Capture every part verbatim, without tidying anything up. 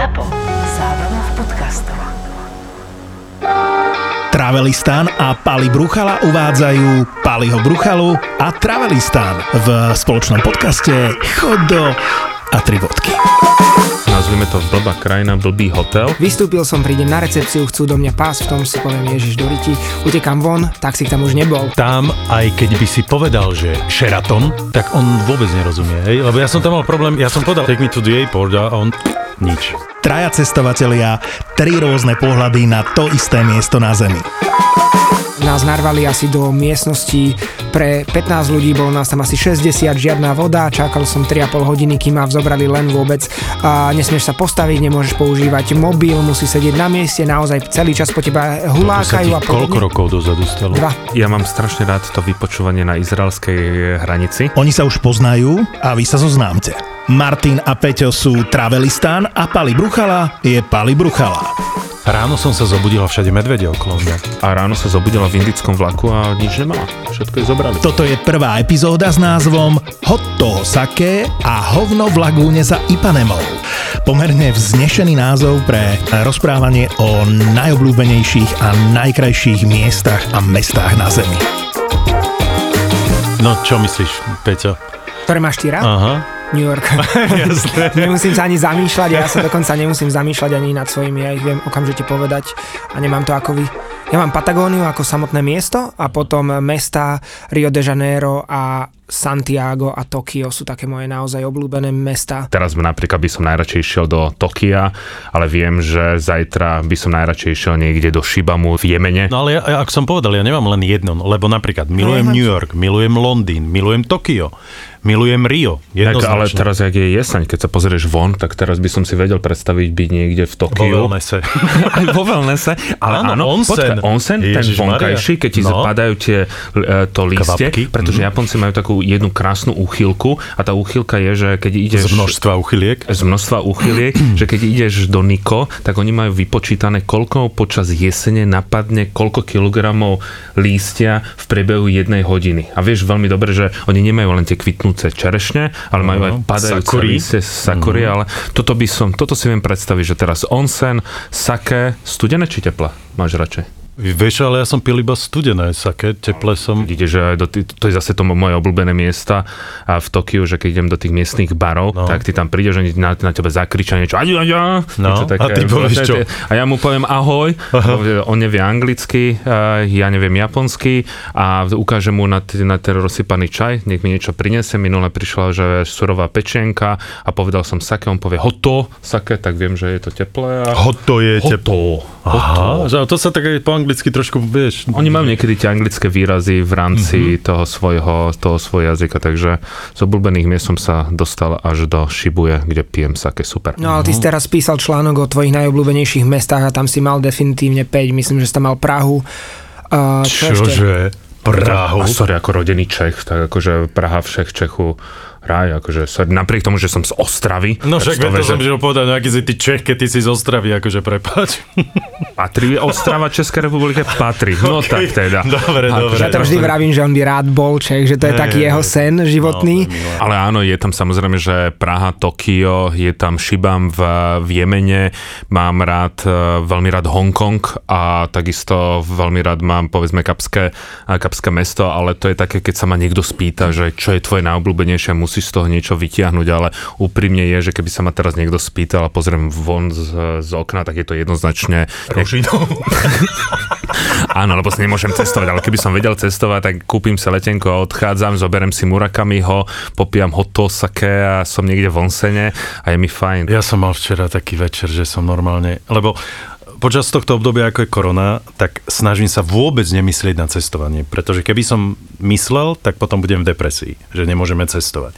Zapo. Zábrná v podcastov. Travelistan a Pali Bruchala uvádzajú Paliho Bruchalu a Travelistan v spoločnom podcaste Chod do a tri vodky. Nazvime to blbá krajina, blbý hotel. Vystúpil som, prídem na recepciu, chcú do mňa pás, v tom si poviem, ježiš do ryti, utekám von, taxík tam už nebol. Tam, aj keď by si povedal, že Sheraton, tak on vôbec nerozumie, hej? Lebo ja som tam mal problém, ja som povedal, take me to the airport a on nič. Traja cestovatelia, tri rôzne pohľady na to isté miesto na Zemi. Nás narvali asi do miestnosti pre pätnásť ľudí, bolo nás tam asi šesťdesiat, žiadna voda, čakal som tri a pol hodiny, kým ma zobrali len vôbec. A nesmieš sa postaviť, nemôžeš používať mobil, musí sedieť na mieste, naozaj celý čas po teba hulákajú. No a koľko rokov dozadu stalo? Dva. Ja mám strašne rád to vypočúvanie na izraelskej hranici. Oni sa už poznajú a vy sa zoznámte. Martin a Peťo sú Travelistan a Pali Bruchala je Pali Bruchala. Ráno som sa zobudila, všade medvede okolo mňa. A ráno sa zobudila v indickom vlaku a nič nemala. Všetko je zobrali. Toto je prvá epizóda s názvom Hot toho sake a hovno v lagúne za Ipanemou. Pomerne vznešený názov pre rozprávanie o najobľúbenejších a najkrajších miestach a mestách na Zemi. No čo myslíš, Peťo? Ktoré máš ty rád? Aha. New York. Jasné. Nemusím sa ani zamýšľať, ja sa dokonca nemusím zamýšľať ani nad svojimi, ja ich viem okamžite povedať a nemám to ako vy. Ja mám Patagóniu ako samotné miesto a potom mestá Rio de Janeiro a Santiago a Tokio sú také moje naozaj obľúbené mestá. Teraz napríklad by som najradšej išiel do Tokia, ale viem, že zajtra by som najradšej išiel niekde do Shibamu v Jemene. No ale ja, ak som povedal, ja nemám len jedno, lebo napríklad milujem no, New York, milujem Londýn, milujem Tokio, milujem Rio. Tak, ale teraz, jak je jeseň, keď sa pozrieš von, tak teraz by som si vedel predstaviť byť niekde v Tokiu. Vo wellnesse. Aj vo wellnesse. Ale áno, áno onsen. Počka, onsen, Ježiš, ten vonkajší, keď ti no. zapadajú tie to lístie, kvapky. Pretože mm. Japonci majú takú jednu krásnu úchylku a tá úchylka je, že keď ideš... Z množstva úchyliek. Z množstva úchyliek, že keď ideš do Niko, tak oni majú vypočítané, koľko počas jesene napadne, koľko kilogramov lístia v priebehu jednej hodiny. A vieš veľmi dobre, že oni nemajú len tie kvitnú čerešne, ale majú aj padajúce lístie sakuri, mm. ale toto by som, toto si viem predstaviť, že teraz onsen, sake, studené či teplé máš radšej? Vieš, ale ja som pil iba studené sake, teplé som... Ideš, to je zase to moje obľúbené miesta v Tokiu, že keď idem do tých miestnych barov, no. tak ty tam prídeš, oni na, na tebe zakričia niečo, aďu, aďu, no. a ty povieš čo? A ja mu poviem ahoj, aha. On nevie anglicky, ja neviem japonsky a ukážem mu na, t- na ten rozsypaný čaj, nech mi niečo priniesie, minule prišla, že surová pečienka a povedal som sake, on povie hoto sake, tak viem, že je to teplé. A... Hoto je teplé. Aha, to sa tak aj po anglicky trošku, vieš. Oni majú niekedy tie anglické výrazy v rámci mm-hmm. toho svojho, toho svojho jazyka, takže z obľúbených miest som sa dostal až do Shibuya, kde pijem sake super. No ale ty si teraz písal článok o tvojich najobľúbenejších mestách a tam si mal definitívne päť, myslím, že si tam mal Prahu. Uh, Čože? Prahu? A sorry, ako rodený Čech, tak akože Praha všech Čechu. Raj, akože napriek tomu, že som z Ostravy. No však to som žil povedať, no aký si ty Čech, keď ty si z Ostravy, akože prepáč. Patrí, Ostrava Česká republika patrí, no okay. Tak teda. Dobre, a, dobre. Ja to vždy vravím, že on by rád bol Čech, že to je, je taký je, jeho sen životný. No, ale áno, je tam samozrejme, že Praha, Tokio, je tam Šibam v, v Jemene, mám rád, veľmi rád Hongkong a takisto veľmi rád mám, povedzme, Kapské, Kapské mesto, ale to je také, keď sa ma niekto spýta, že čo je tvoje najobľúbenejšie, musíš z toho niečo vytiahnuť, ale úprimne je, že keby sa ma teraz niekto spýtal a pozriem von z, z okna, tak je to jednoznačne... Ružinov. Áno, lebo si nemôžem cestovať, ale keby som vedel cestovať, tak kúpim sa letenku a odchádzam, zoberiem si Murakamiho, popijam hoto sake a som niekde v onsene a je mi fajn. Ja som mal včera taký večer, že som normálne... Lebo počas tohto obdobia, ako je korona, tak snažím sa vôbec nemyslieť na cestovanie, pretože keby som myslel, tak potom budem v depresii, že nemôžeme cestovať.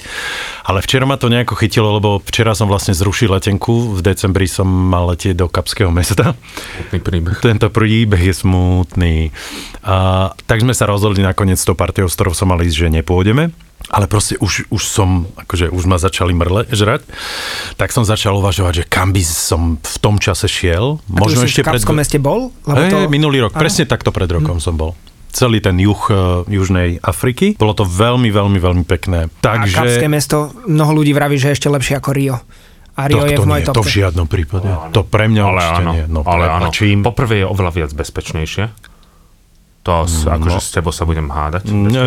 Ale včera ma to nejako chytilo, lebo včera som vlastne zrušil letenku, v decembri som mal letieť do Kapského mesta. Smutný príbeh. Tento príbeh je smutný. A, tak sme sa rozhodli nakoniec to partiou, s ktorou som mal ísť, že nepôjdeme. Ale proste už, už som, akože už ma začali mrle žrať, tak som začal uvažovať, že kam by som v tom čase šiel. A možno ešte v Kapskom pred... meste bol? Lebo to... e, minulý rok, Aha. presne takto pred rokom hm. som bol. Celý ten juh uh, Južnej Afriky. Bolo to veľmi, veľmi, veľmi pekné. Takže... A Kapské mesto, mnoho ľudí vraví, že ešte lepšie ako Rio. a Rio to, je v mojej topke. To v žiadnom prípade. No, to pre mňa ale určite áno, nie. No, ale áno. Čím... Poprvé je oveľa viac bezpečnejšie. To no. akože s tebou sa budem hádať. Ne,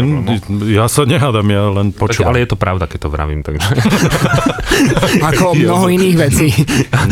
ja sa nehádam, ja len počúvam. Ale je to pravda, keď to vravím. Takže. Ako mnoho iných vecí.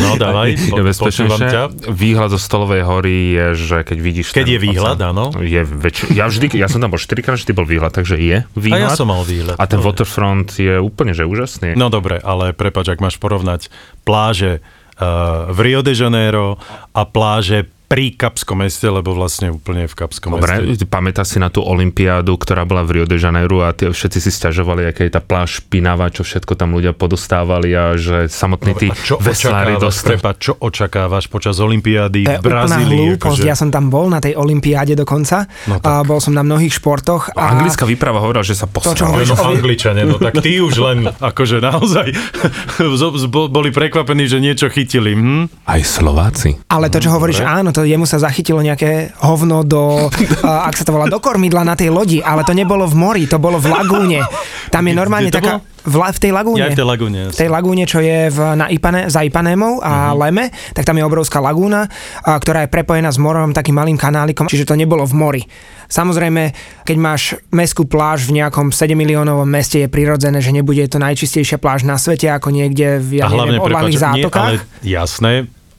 No dávaj, počúvam ťa. Výhľad zo Stolovej hory je, že keď vidíš... Keď ten, je výhľad, áno. Je väč... ja, vždy, ja som tam bol štyrikrát, že ty bol výhľad, takže je výhľad. A ja som mal výhľad. A ten waterfront je úplne, že úžasný. No dobre, ale prepáč, ak máš porovnať pláže uh, v Rio de Janeiro a pláže pri Kapskom meste, lebo vlastne úplne v Kapskom Dobre, meste. Dobre, pamätáš si na tú olympiádu, ktorá bola v Rio de Janeiro a tie všetci si sťažovali, aká je tá pláž špinavá, čo všetko tam ľudia podostávali a že samotní tí veslári dostali. Prepa, čo očakávaš počas olympiády v Brazílii? Akože... Ja som tam bol na tej olympiáde dokonca. No a bol som na mnohých športoch. A... Anglická výprava hovorila, že sa postavila. No o... Angličania, no tak tí už len akože naozaj boli prekvapení, že niečo chytili. Hm? Aj Slováci. Ale to, čo hovoríš, áno, to jemu sa zachytilo nejaké hovno do, uh, ak sa to volá, do kormidla na tej lodi, ale to nebolo v mori, to bolo v lagúne. Tam je normálne taká... Bolo? V, la, v tej lagúne. Ja v tej lagúne. V tej lagúne, čo je v, na Ipane, za Ipanémou a uh-huh. Leme, tak tam je obrovská lagúna, a, ktorá je prepojená s morom takým malým kanálikom, čiže to nebolo v mori. Samozrejme, keď máš mestskú pláž v nejakom sedem miliónovom meste, je prirodzené, že nebude to najčistejšia pláž na svete, ako niekde v, ja neviem, odlahlých zátokách. Nie, ale jasné.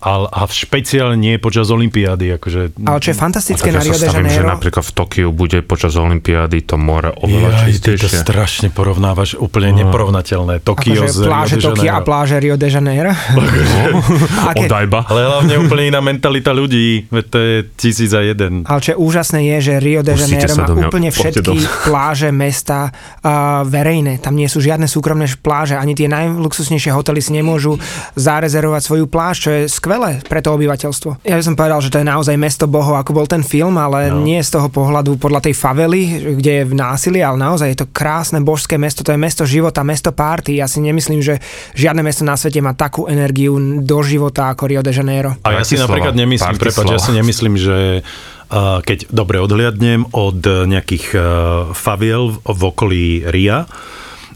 A špeciálne nie počas olympiády. Akože... Ale čo je fantastické na Rio de Janeiro... že napríklad v Tokiu bude počas olympiády to more oveľa čistejšie. Ty to strašne porovnávaš, úplne a... neporovnateľné. Tokio z Rio de Janeiro. Akože pláže Tokia a pláže Rio de Janeiro. No. Ke... Odajba. Ale hlavne úplne iná mentalita ľudí. Veď to je tisíc a jeden. Ale čo je úžasné je, že Rio de Janeiro má úplne všetky pláže mesta uh, verejné. Tam nie sú žiadne súkromné pláže. Ani tie najluxusnejšie hotely si nemôžu zarezervovať svoju pláž, čo je skvelé pre to obyvateľstvo. Ja by som povedal, že to je naozaj mesto bohov, ako bol ten film, ale no. nie z toho pohľadu podľa tej favely, kde je v násilí, ale naozaj je to krásne božské mesto, to je mesto života, mesto párty. Ja si nemyslím, že žiadne mesto na svete má takú energiu do života ako Rio de Janeiro. A ja si napríklad nemyslím, prepáč, ja si nemyslím, že keď dobre odhliadnem od nejakých faviel v okolí Ria,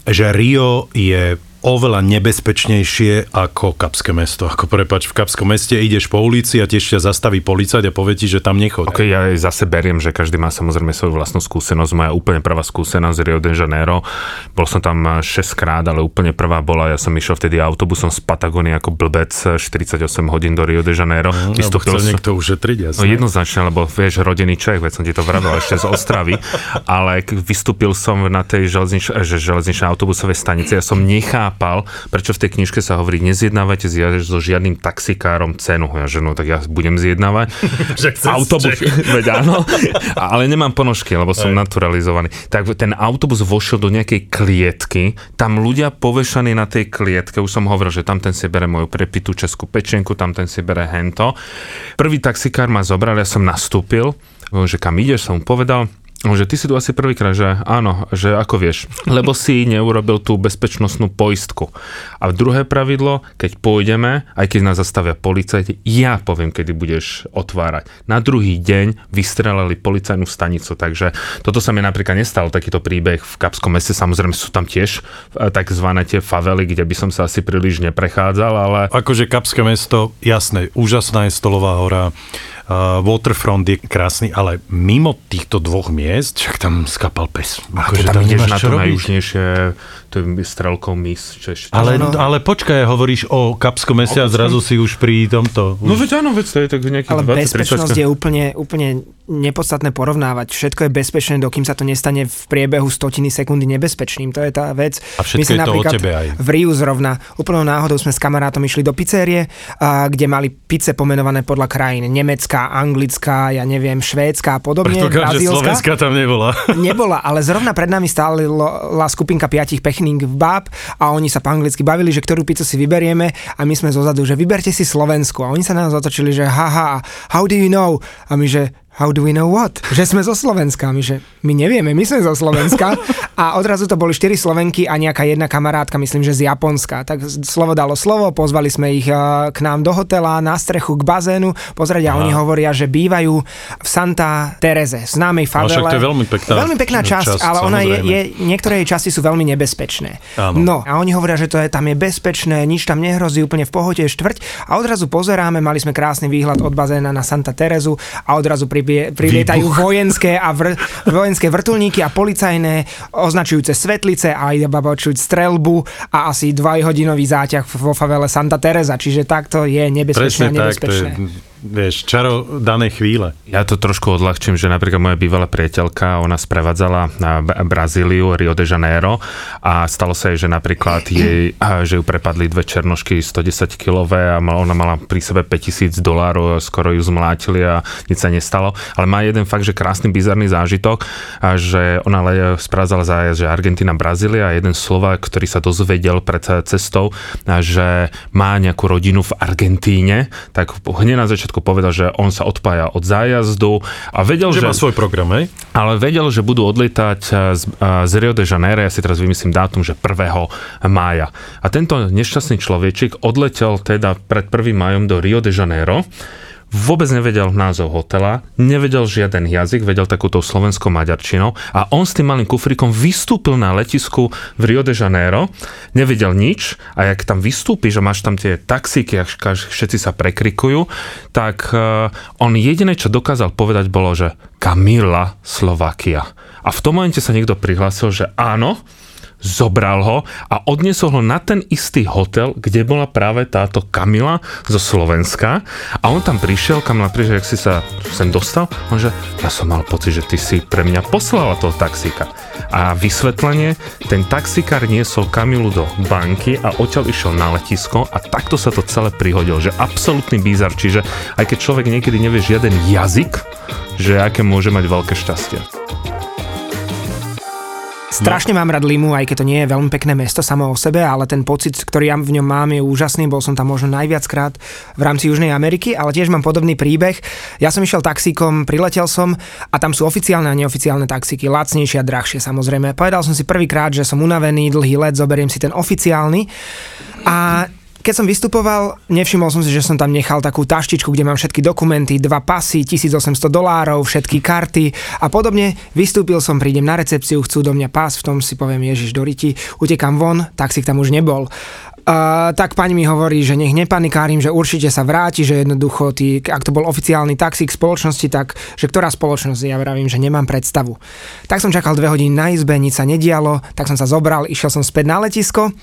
že Rio je oveľa nebezpečnejšie ako Kapské mesto. Ako prepáč, v Kapskom meste ideš po ulici a tiež ťa zastaví policajt a povie ti, že tam nechodí. Ok, ja zase beriem, že každý má samozrejme svoju vlastnú skúsenosť. Moja úplne prvá skúsenosť z Rio de Janeiro. Bol som tam šesťkrát, ale úplne prvá bola. Ja som išiel vtedy autobusom z Patagónie ako blbec štyridsaťosem hodín do Rio de Janeiro. No, Vystúpil som... niekto ušetriť, jasne. No jednoznačne, lebo vieš, rodený Čech, veď som ti to vravel ešte z Ostravy, ale vystúpil som na tej železnič... železničnej autobusovej stanici. Ja som nechal Pal, prečo v tej knižke sa hovorí, nezjednávajte so žiadnym taxikárom cenu. Ja, že no, tak ja budem zjednávať. Autobus, veď áno. Ale nemám ponožky, lebo som Aj. naturalizovaný. Tak ten autobus vošiel do nejakej klietky, tam ľudia povešaní na tej klietke, už som hovoril, že tam ten si bere moju prepitú českú pečenku, tam ten si bere hento. Prvý taxikár ma zobral, ja som nastúpil, že kam ideš, som mu povedal, že ty si tu asi prvýkrát, že áno, že ako vieš, lebo si neurobil tú bezpečnostnú poistku. A druhé pravidlo, keď pôjdeme, aj keď nás zastavia policajti, ja poviem, kedy budeš otvárať. Na druhý deň vystrelali policajnú stanicu, takže toto sa mi napríklad nestalo, takýto príbeh v Kapskom meste, samozrejme sú tam tiež takzvané tie favely, kde by som sa asi príliš neprechádzal, ale... Akože Kapské mesto, jasné, úžasná je Stolová hora, Uh, waterfront je krásny, ale mimo týchto dvoch miest, však tam skapal pes. Ako, že tam, tam ideš na to najjužnejšie, to je strelkou mis. Čo ešte, ale, no, ale počkaj, hovoríš o Kapskom meste a zrazu si už pri tomto. Už... No veď áno, veď to je tak nejaký ale dvadsať, bezpečnosť tridsať. Je úplne, úplne nepodstatné porovnávať. Všetko je bezpečné, dokým sa to nestane v priebehu stotiny sekundy nebezpečným. To je tá vec. A všetko je to o tebe aj. V Riu zrovna. Úplnou náhodou sme s kamarátom išli do pizzerie, uh, kde mali pizze pomenované podľa krajín. Nemecká, anglická, ja neviem, švédska a podobne. Pretože slovenská tam nebola. Nebola, ale zrovna pred nami stála skupinka piatich pechných báb a oni sa po anglicky bavili, že ktorú pizzu si vyberieme a my sme zozadu, že vyberte si slovenskú. A oni sa na nás otočili, že haha, how do you know? A my, že how do we know what? Že sme zo Slovenska, my, že my nevieme, my sme zo Slovenska. A odrazu to boli štyri Slovenky a nejaká jedna kamarátka, myslím, že z Japonska. Tak slovo dalo slovo, pozvali sme ich k nám do hotela, na strechu, k bazénu, pozrieť a Aha. oni hovoria, že bývajú v Santa Terese, známej favele. No, však to je veľmi pekná, veľmi pekná časť, časť, ale ona je, je, niektoré jej časti sú veľmi nebezpečné. Áno. No a oni hovoria, že to je, tam je bezpečné, nič tam nehrozí, úplne v pohote je štvrť. A odrazu pozeráme, mali sme krásny výhľad od bazéna na Santa Terezu a odrazu pri prilietajú vojenské a vr- vojenské vrtuľníky a policajné označujúce svetlice a ide babočuť strelbu a asi dvojhodinový záťah vo favele Santa Teresa, čiže takto je nebezpečné a nebezpečné. Tak, vieš, čaro danej chvíle. Ja to trošku odľahčím, že napríklad moja bývalá priateľka, ona sprevádzala na Brazíliu, Rio de Janeiro a stalo sa jej, že napríklad jej, že ju prepadli dve černošky sto desať kilové a ona mala pri sebe päťtisíc dolárov, skoro ju zmlátili a nič sa nestalo. Ale má jeden fakt, že krásny, bizarný zážitok, že ona sprevádzala zájazd, že Argentína, Brazília a jeden Slovák, ktorý sa dozvedel pred cestou, že má nejakú rodinu v Argentíne, tak hneď na začiatku povedal, že on sa odpája od zájazdu a vedel, že... že má svoj program, hej? Ale vedel, že budú odlietať z, z Rio de Janeiro, ja si teraz vymyslím dátum, že prvého mája. A tento nešťastný človečik odletel teda pred prvým májom do Rio de Janeiro, vôbec nevedel názov hotela, nevedel žiaden jazyk, vedel takúto slovenskou maďarčinou a on s tým malým kufrikom vystúpil na letisku v Rio de Janeiro, nevedel nič a jak tam vystúpi, že máš tam tie taxíky, jak všetci sa prekrikujú, tak uh, on jediné, čo dokázal povedať, bolo, že Kamila, Slovakia. A v tom momente sa niekto prihlásil, že áno, zobral ho a odnesol ho na ten istý hotel, kde bola práve táto Kamila zo Slovenska a on tam prišiel, Kamila prišiel, jak si sa sem dostal, onže ja som mal pocit, že ty si pre mňa poslala toho taxíka. A vysvetlenie, ten taxikár niesol Kamilu do banky a odtiaľ išiel na letisko a takto sa to celé prihodilo, že absolútny bizar, čiže aj keď človek niekedy nevie žiaden jazyk, že aké môže mať veľké šťastie. Strašne mám rád Limu, aj keď to nie je veľmi pekné mesto samo o sebe, ale ten pocit, ktorý ja v ňom mám, je úžasný. Bol som tam možno najviackrát v rámci Južnej Ameriky, ale tiež mám podobný príbeh. Ja som išiel taxíkom, priletel som a tam sú oficiálne a neoficiálne taxíky, lacnejšie a drahšie samozrejme. Povedal som si prvýkrát, že som unavený, dlhý let, zoberiem si ten oficiálny a... Keď som vystupoval, nevšimol som si, že som tam nechal takú taštičku, kde mám všetky dokumenty, dva pasy, tisícosemsto dolárov, všetky karty a podobne. Vystúpil som, prídem na recepciu, chcú do mňa pás, v tom si poviem Ježiš do riti, utekám von, taxík tam už nebol. Uh, tak pani mi hovorí, že nech nepanikárim, že určite sa vráti, že jednoducho tí, ak to bol oficiálny taxík spoločnosti, tak že ktorá spoločnosť, ja vravím, že nemám predstavu. Tak som čakal dve hodiny na izbe, nič sa nedialo, tak som sa zobral, išiel som späť na letisko.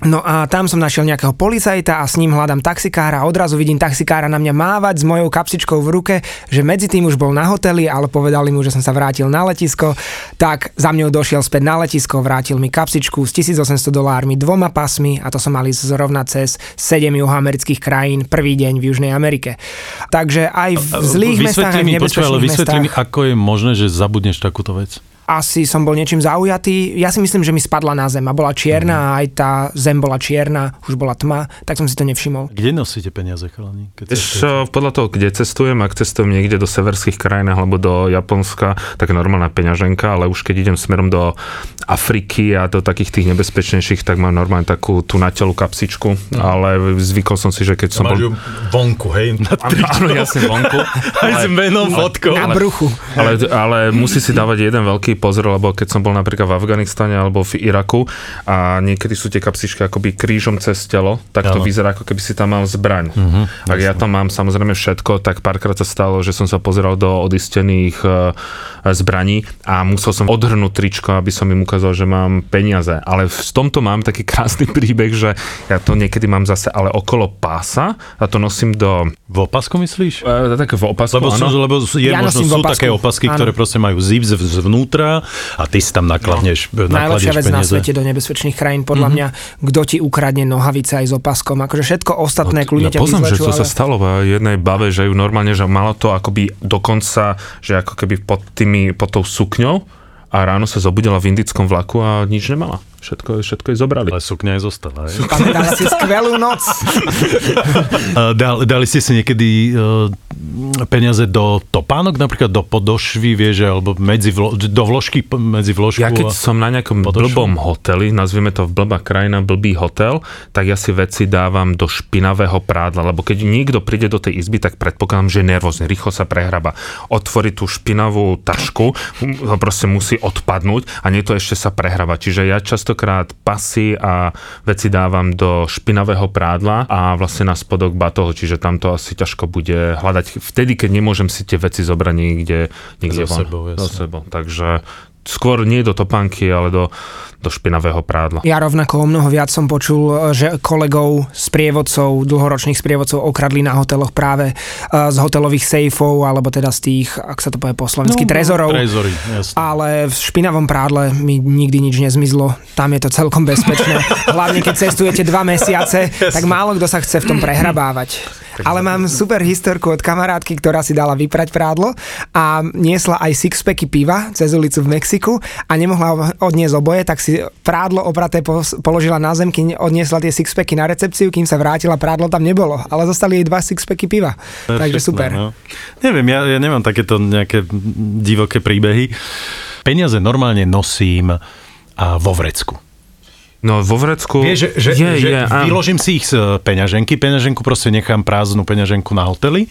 No a tam som našiel nejakého policajta a s ním hľadám taxikára a odrazu vidím taxikára na mňa mávať s mojou kapsičkou v ruke, že medzi tým už bol na hoteli, ale povedali mu, že som sa vrátil na letisko, tak za mňou došiel späť na letisko, vrátil mi kapsičku s tisícosemsto dolármi, dvoma pasmi a to som mal ísť zrovna cez sedem juhoamerických krajín prvý deň v Južnej Amerike. Takže aj v zlých mestách, aj v nebezpečných mestách. Vysvetli mi, ako je možné, že zabudneš takúto vec? Asi som bol niečím zaujatý. Ja si myslím, že mi spadla na zem a bola čierna mm. a aj tá zem bola čierna, už bola tma, tak som si to nevšimol. Kde nosíte peniaze, chalani? Podľa toho, kde cestujem, ak cestujem niekde do severských krajín alebo do Japonska, tak normálna peňaženka, ale už keď idem smerom do Afriky a do takých tých nebezpečnejších, tak mám normálne takú tú na telu kapsičku, mm. ale zvykol som si, že keď ja som bol... Máš ju vonku, hej? Áno, jasne vonku. Aj s menom, fotkou. Na bruchu. Ale, ale musí si dávať jeden veľký pozrel, lebo keď som bol napríklad v Afganistane alebo v Iraku a niekedy sú tie kapsičky akoby krížom cez telo, tak to ano. Vyzerá, ako keby si tam mal zbraň. Uh-huh, Ak ja tam mám samozrejme všetko, tak párkrát sa stalo, že som sa pozeral do odistených e, zbraní a musel som odhrnúť tričko, aby som im ukázal, že mám peniaze. Ale v tomto mám taký krásny príbeh, že ja to niekedy mám zase ale okolo pása a to nosím do... V opasku myslíš? E, tak v opasku, lebo áno. Sú, lebo je ja možno sú také opasky, áno. Ktoré proste majú zip zvnútra a ty si tam nakladneš no, najlepšia vec peniaze. Na svete do nebezpečných krajín podľa mm-hmm. mňa, kto ti ukradne nohavice aj s opaskom, akože všetko ostatné no, kľudne ja ťa vyzlečú. Ja poznám, že to ale... sa stalo v jednej bave, že ju normálne, že malo to akoby dokonca, že ako keby pod tými, pod tou sukňou a ráno sa zobudila v indickom vlaku a nič nemala. Všetko, všetko je zobrali. Ale sukňa je zostala. Je? Pamätali ste skvelú noc. Dal, dali ste si niekedy peniaze do topánok, napríklad do podošvy, vieš, alebo medzi vlo, do vložky medzi vložku. Ja keď som na nejakom podošvy. blbom hoteli, nazvime to blbá krajina, blbý hotel, tak ja si veci dávam do špinavého prádla, lebo keď niekto príde do tej izby, tak predpokladám, že je nervózny, rýchlo sa prehraba. Otvorí tú špinavú tašku, proste musí odpadnúť a nie to ešte sa prehraba. Čiže ja často krát pasy a veci dávam do špinavého prádla a vlastne na spodok batohu, čiže tam to asi ťažko bude hľadať. Vtedy, keď nemôžem si tie veci zobrať niekde, niekde von. Sebou, do sebou. Takže skôr nie do topánky, ale do, do špinavého prádla. Ja rovnako o mnoho viac som počul, že kolegov sprievodcov, dlhoročných sprievodcov okradli na hoteloch práve z hotelových sejfov, alebo teda z tých, ak sa to povie po slovensky, no, trezorov. Trezory, jasne. Ale v špinavom prádle mi nikdy nič nezmizlo. Tam je to celkom bezpečné. Hlavne, keď cestujete dva mesiace, tak málo kto sa chce v tom prehrabávať. Ale mám super historku od kamarátky, ktorá si dala vyprať prádlo a niesla aj sixpacky piva cez ulicu v Mexiku a nemohla odniesť oboje, tak si prádlo opraté položila na zem, kým odniesla tie sixpacky na recepciu, kým sa vrátila, prádlo tam nebolo, ale zostali jej dva sixpacky piva. Perfektné, takže super. No. Neviem, ja, ja nemám takéto nejaké divoké príbehy. Peniaze normálne nosím a vo vrecku. No vo vrecku... Vieš, že, že, je, že je, vyložím si ich z peňaženky, peňaženku proste nechám prázdnu peňaženku na hoteli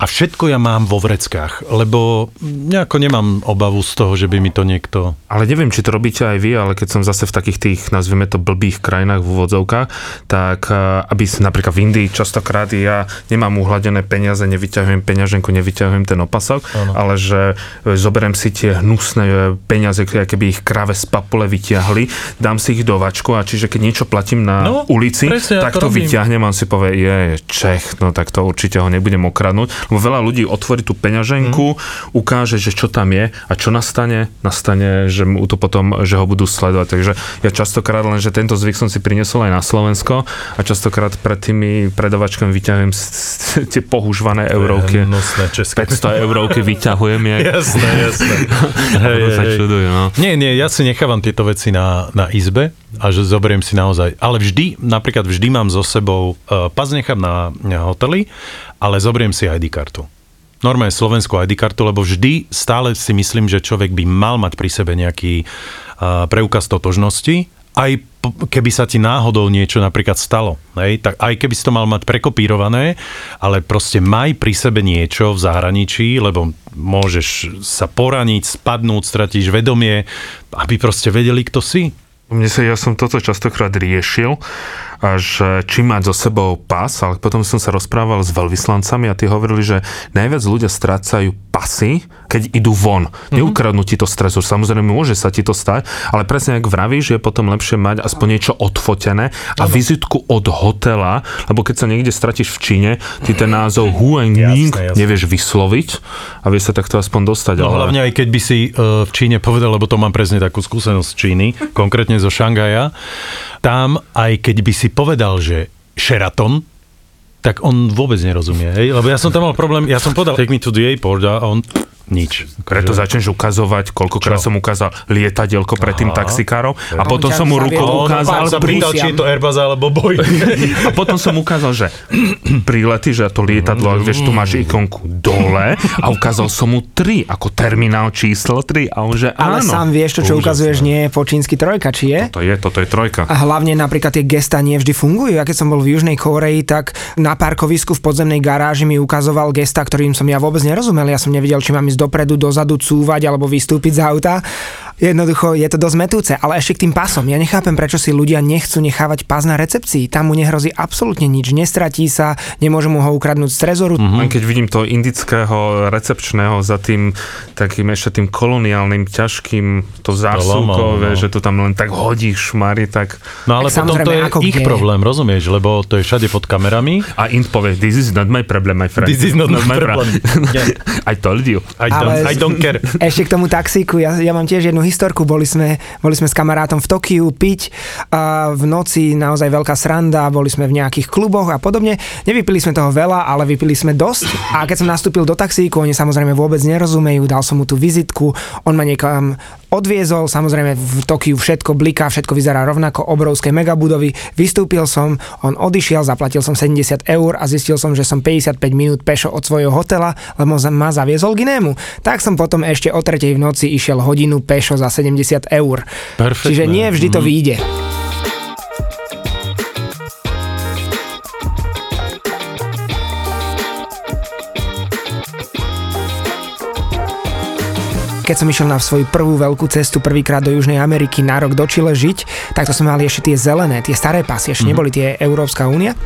a všetko ja mám vo vreckách, lebo nejako nemám obavu z toho, že by mi to niekto... Ale neviem, či to robíte aj vy, ale keď som zase v takých tých, nazvime to, blbých krajinách v úvodzovkách, tak aby napríklad v Indii častokrát ja nemám uhladené peniaze, nevyťahujem peňaženku, nevyťahujem ten opasok, ano. Ale že zoberiem si tie hnusné peniaze, keby ich kráve z papule vytiahli, dám si ich do a čiže keď niečo platím na no, ulici, presne, tak ja to, to vyťahnem a on si povie, je Čech, no tak to určite ho nebudem okradnúť. Lebo veľa ľudí otvorí tú peňaženku, mm. ukáže, že čo tam je a čo nastane, nastane, že mu to potom, že ho budú sledovať. Takže ja častokrát len, že tento zvyk som si priniesol aj na Slovensko a častokrát pred tými predavačkami vyťahujem tie pohúžvané eurovky. päťsto eurovky vyťahujem. Jasné, jasné. Nie, nie, ja si nechávam tieto veci na, na izbe a že zoberiem si naozaj, ale vždy, napríklad vždy mám so sebou, uh, pas nechám na, na hoteli, ale zoberiem si í dé kartu. Normálne slovenskú í dé kartu, lebo vždy stále si myslím, že človek by mal mať pri sebe nejaký uh, preukaz totožnosti, aj keby sa ti náhodou niečo napríklad stalo. Hej? Tak aj keby si to mal mať prekopírované, ale proste maj pri sebe niečo v zahraničí, lebo môžeš sa poraniť, spadnúť, stratíš vedomie, aby proste vedeli, kto si. Mne sa, ja som toto častokrát riešil, až či mať so sebou pas, ale potom som sa rozprával s veľvyslancami a tí hovorili, že najviac ľudia strácajú pasy, keď idú von. Mm-hmm. Neukradnú ti to z trezoru. Samozrejme, môže sa ti to stať, ale presne, ak vravíš, je potom lepšie mať aspoň niečo odfotené a ano. Vizitku od hotela, lebo keď sa niekde stratíš v Číne, ty ten názov Huang Ming nevieš vysloviť a vieš sa takto aspoň dostať. No, ale... Hlavne aj keď by si uh, v Číne povedal, lebo to mám presne takú skúsenosť z Číny, konkrétne zo Šangaja, tam aj keď by si povedal, že Sheraton, tak on vôbec nerozumie, hej? Lebo ja som tam mal problém, ja som podal take me to the airport a on nič. Preto že... začneš ukazovať, koľkokrát som ukázal lietadielko pred tým taxikárov a potom som mu rukou ukázal, pridal, či je to Airbus alebo Boeing. A potom som ukázal, že prílety, že to lietadlo, vieš, tu máš ikonku dole a ukázal som mu tri, ako terminál číslo tri a on že áno. Ale sám vieš, to čo ukazuješ nie je po čínsky trojka, či je? Toto je, toto je trojka. A hlavne napríklad tie gestá nie vždy fungujú. Ja keď som bol v Južnej Kórei, tak na parkovisku v podzemnej garáži mi ukazoval gestá, ktorým som ja vôbec nerozumel. Ja som nevidel, či mám ísť dopredu, dozadu, cúvať alebo vystúpiť z auta. Jednoducho je to dosť metúce, ale ešte k tým pasom. Ja nechápem, prečo si ľudia nechcú nechávať pás na recepcii. Tam mu nehrozí absolútne nič, nestratí sa, nemôže mu ho ukradnúť z trezoru. Mm-hmm. Keď vidím toho indického recepčného za tým takým ešte tým koloniálnym ťažkým to zásuvkové, no, no, no. Že to tam len tak hodíš, šmari, tak... No ale tak potom to je ich kde? Problém, rozumieš? Lebo to je všade pod kamerami. A Ind povie, this is not my problem, my friend. This is not, not my problem. I told you. I don't, I don't care. Ešte k tomu taxíku, ja, ja mám tiež jednu historku, boli sme, boli sme s kamarátom v Tokiu piť, a v noci naozaj veľká sranda, boli sme v nejakých kluboch a podobne. Nevypili sme toho veľa, ale vypili sme dosť. A keď som nastúpil do taxíku, oni samozrejme vôbec nerozumejú, dal som mu tú vizitku, on ma niekam odviezol, samozrejme v Tokiu všetko bliká, všetko vyzerá rovnako, obrovské megabudovy. Vystúpil som, on odišiel, zaplatil som sedemdesiat eur a zistil som, že som päťdesiatpäť minút pešo od svojho hotela, lebo ma zaviezol k inému. Tak som potom ešte o tretej v noci išiel hodinu pešo za sedemdesiat eur. Perfektné. Čiže nie vždy to vyjde. Keď som išiel na svoju prvú veľkú cestu prvýkrát do Južnej Ameriky na rok do Chile žiť, tak to som mal ešte tie zelené, tie staré pasy, ešte mm-hmm. neboli tie Európska únia,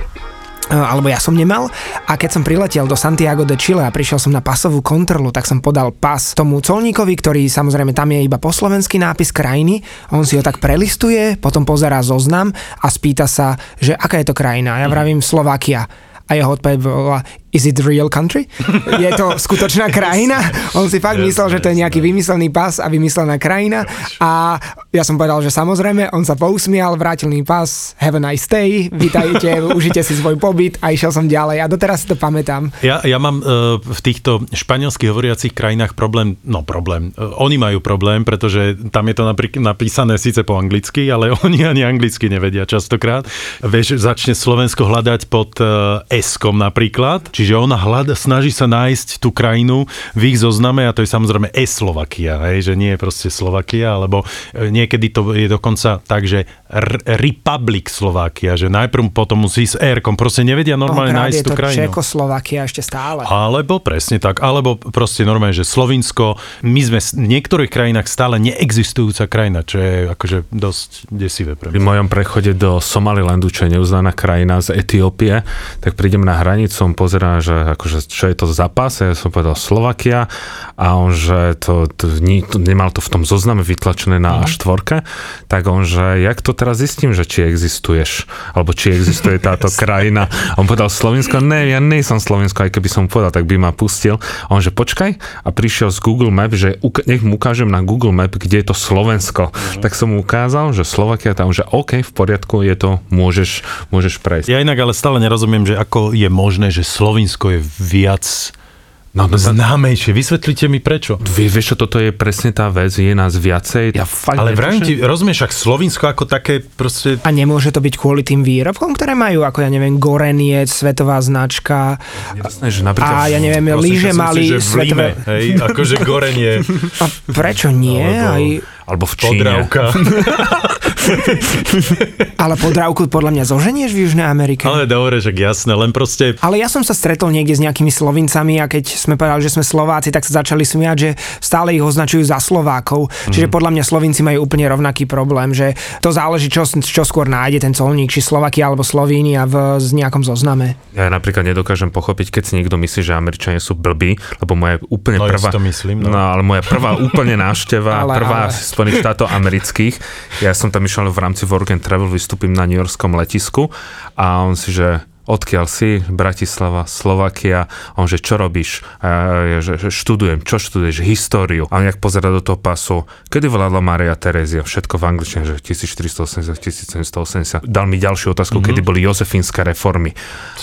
alebo ja som nemal. A keď som priletiel do Santiago de Chile a prišiel som na pasovú kontrolu, tak som podal pas tomu colníkovi, ktorý samozrejme tam je iba po slovensky nápis krajiny. On si ho tak prelistuje, potom pozerá zoznam a spýta sa, že aká je to krajina. Ja vravím Slovakia. A jeho odpoveď bola, is it real country? Je to skutočná krajina? On si fakt myslel, že to je nejaký vymyslený pas a vymyslená krajina. A ja som povedal, že samozrejme, on sa pousmial, vrátil mi pas, have a nice day, vitajte, užite si svoj pobyt a išiel som ďalej. A doteraz si to pamätám. Ja, ja mám uh, v týchto španielsky hovoriacich krajinách problém, no problém, uh, oni majú problém, pretože tam je to napr- napísané síce po anglicky, ale oni ani anglicky nevedia častokrát. Vieš, začne Slovensko hľadať pod uh, S-kom napríklad, čiže ona hľada, snaží sa nájsť tú krajinu v ich zozname a to je samozrejme E-Slovakia, hej, že nie je proste Slovakia, alebo niekedy to je dokonca tak, že Republic Slovakia, že najprv potom musí s R-kom, proste nevedia normálne nájsť tú krajinu. Čekoslovakia ešte stále. Alebo presne tak, alebo proste normálne, že Slovinsko, my sme v niektorých krajinách stále neexistujúca krajina, čo je akože dosť desivé pre mňa. V mojom prechode do Somalilandu, čo je neuznaná krajina z Etiópie, tak prídem na hranicu, pozerám, že akože, čo je to za pas, ja som povedal Slovakia a on, že to, to, ni, to nemal to v tom zozname vytlačené na á štyri, tak on, že jak to teraz zistím, že či existuješ, alebo či existuje táto krajina. On povedal Slovensko, ne, ja nejsem Slovensko, aj keby som povedal, tak by ma pustil. On, že počkaj a prišiel z Google Map, že nech mu ukážem na Google Map, kde je to Slovensko. Mm. Tak som mu ukázal, že Slovakia, tam, že OK, v poriadku, je to, môžeš, môžeš prejsť. Ja inak ale stále nerozumiem, že ako je možné, že Slovinsko je viac no, no, známejšie. Vysvetlite mi prečo. Vy, vieš, toto je presne tá vec, je nás viacej. Ja fakt ale vrajím ti, rozumieš, ak Slovinsko ako také proste... A nemôže to byť kvôli tým výrobkom, ktoré majú, ako ja neviem, Goreniec, svetová značka. Jasné, že napríklad... A ja neviem, lyže mali si, svetové... Líme, hej, akože Gorenie. A prečo nie? No, aj... Alebo v Číne. Podravka. Ale podravku podľa mňa zoženieš v Južnej Amerike. Ale dobre, že jasné, len proste... Ale ja som sa stretol niekde s nejakými Slovincami a keď sme povedali, že sme Slováci, tak sa začali smiať, že stále ich označujú za Slovákov. Mm. Čiže podľa mňa Slovinci majú úplne rovnaký problém, že to záleží, čo, čo skôr nájde ten colník, či Slovakia alebo Slovínia v z nejakom zozname. Ja napríklad nedokážem pochopiť, keď si niekto myslí, že Američania sú blbí, lebo moja úplne no, prvá... Ja si to myslím, no. No, ale moja prvá úplne návšteva, ale, prvá ale... Spojených štátov amerických. Ja som tam išiel v rámci Work and Travel, vystúpim na New Yorkskom letisku a on si, že odkiaľ si? Bratislava, Slovakia. A on, že čo robíš? A ja, že študujem. Čo študuješ? Históriu. A on nejak pozera do toho pasu. Kedy vládla Mária Terézia? Všetko v angličtine, že tisícštyristoosemdesiat, tisícsedemstoosemdesiat. Dal mi ďalšiu otázku, mm-hmm. kedy boli jozefínske reformy.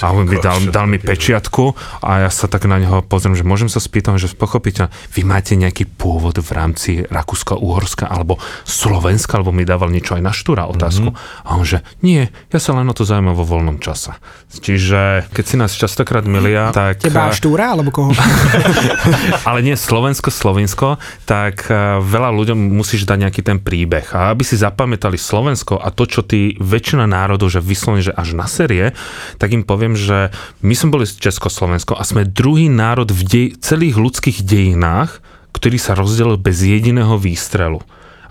A on mi dal, dal mi pečiatku a ja sa tak na neho pozriem, že môžem sa spýtať, že pochopiteľne, vy máte nejaký pôvod v rámci Rakúsko-Uhorska alebo Slovenska, alebo mi dával niečo aj na štúra otázku. Mm-hmm. A on, že nie, ja sa len o to zaujímam vo voľnom čase. Čiže keď si nás častokrát milia, tak... Teba štúra, alebo koho? Ale nie Slovensko, Slovinsko, tak veľa ľuďom musíš dať nejaký ten príbeh. A aby si zapamätali Slovensko a to, čo ty väčšina národov, že vyslovene, že až na série, tak im poviem, že my sme boli Československo a sme druhý národ v dej- celých ľudských dejinách, ktorý sa rozdelil bez jediného výstrelu.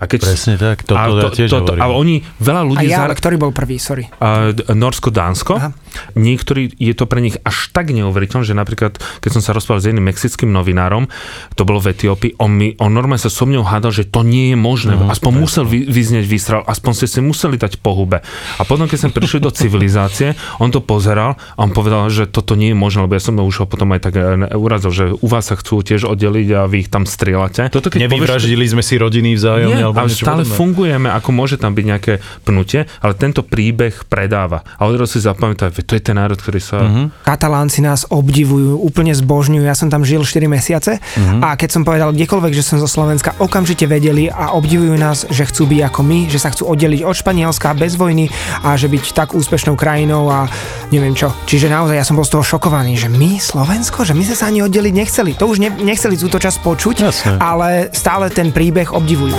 A A keď, presne tak, toto a to, ja tiež to, to, hovorím. A oni, veľa ľudí... A ja, ale ktorý bol prvý, sorry? Uh, Norsko, Dánsko. Aha. Niektorí, je to pre nich až tak neuveriteľné, že napríklad, keď som sa rozprával s jedným mexickým novinárom, to bolo v Etiópii, on, mi, on normálne sa so mňou hádal, že to nie je možné. No, aspoň presne. Musel vy, vyznieť výstrel, aspoň ste si museli dať po hube. A potom, keď sme prišli do civilizácie, on to pozeral a on povedal, že toto nie je možné, lebo ja som už ho potom aj tak urazil, že u vás sa chcú tiež oddeliť a vy ich tam strieľate. Toto, keď nevyvraždili povieš, sme si rodiny vzájomne, alebo niečo podobné. Ale stále fungujeme, ako môže tam byť nejaké pnutie, ale tento príbeh predáva. A odrod si zapamätaj, to je ten národ, ktorý sa... Uh-huh. Katalánci nás obdivujú, úplne zbožňujú. Ja som tam žil štyri mesiace uh-huh. a keď som povedal kdekoľvek, že som zo Slovenska, okamžite vedeli a obdivujú nás, že chcú byť ako my, že sa chcú oddeliť od Španielska bez vojny a že byť tak úspešnou krajinou a neviem čo. Čiže naozaj ja som bol z toho šokovaný, že my Slovensko, že my sme sa ani oddeliť nechceli. To už ne, nechceli túto čas počuť, jasne. Ale stále ten príbeh obdivujú.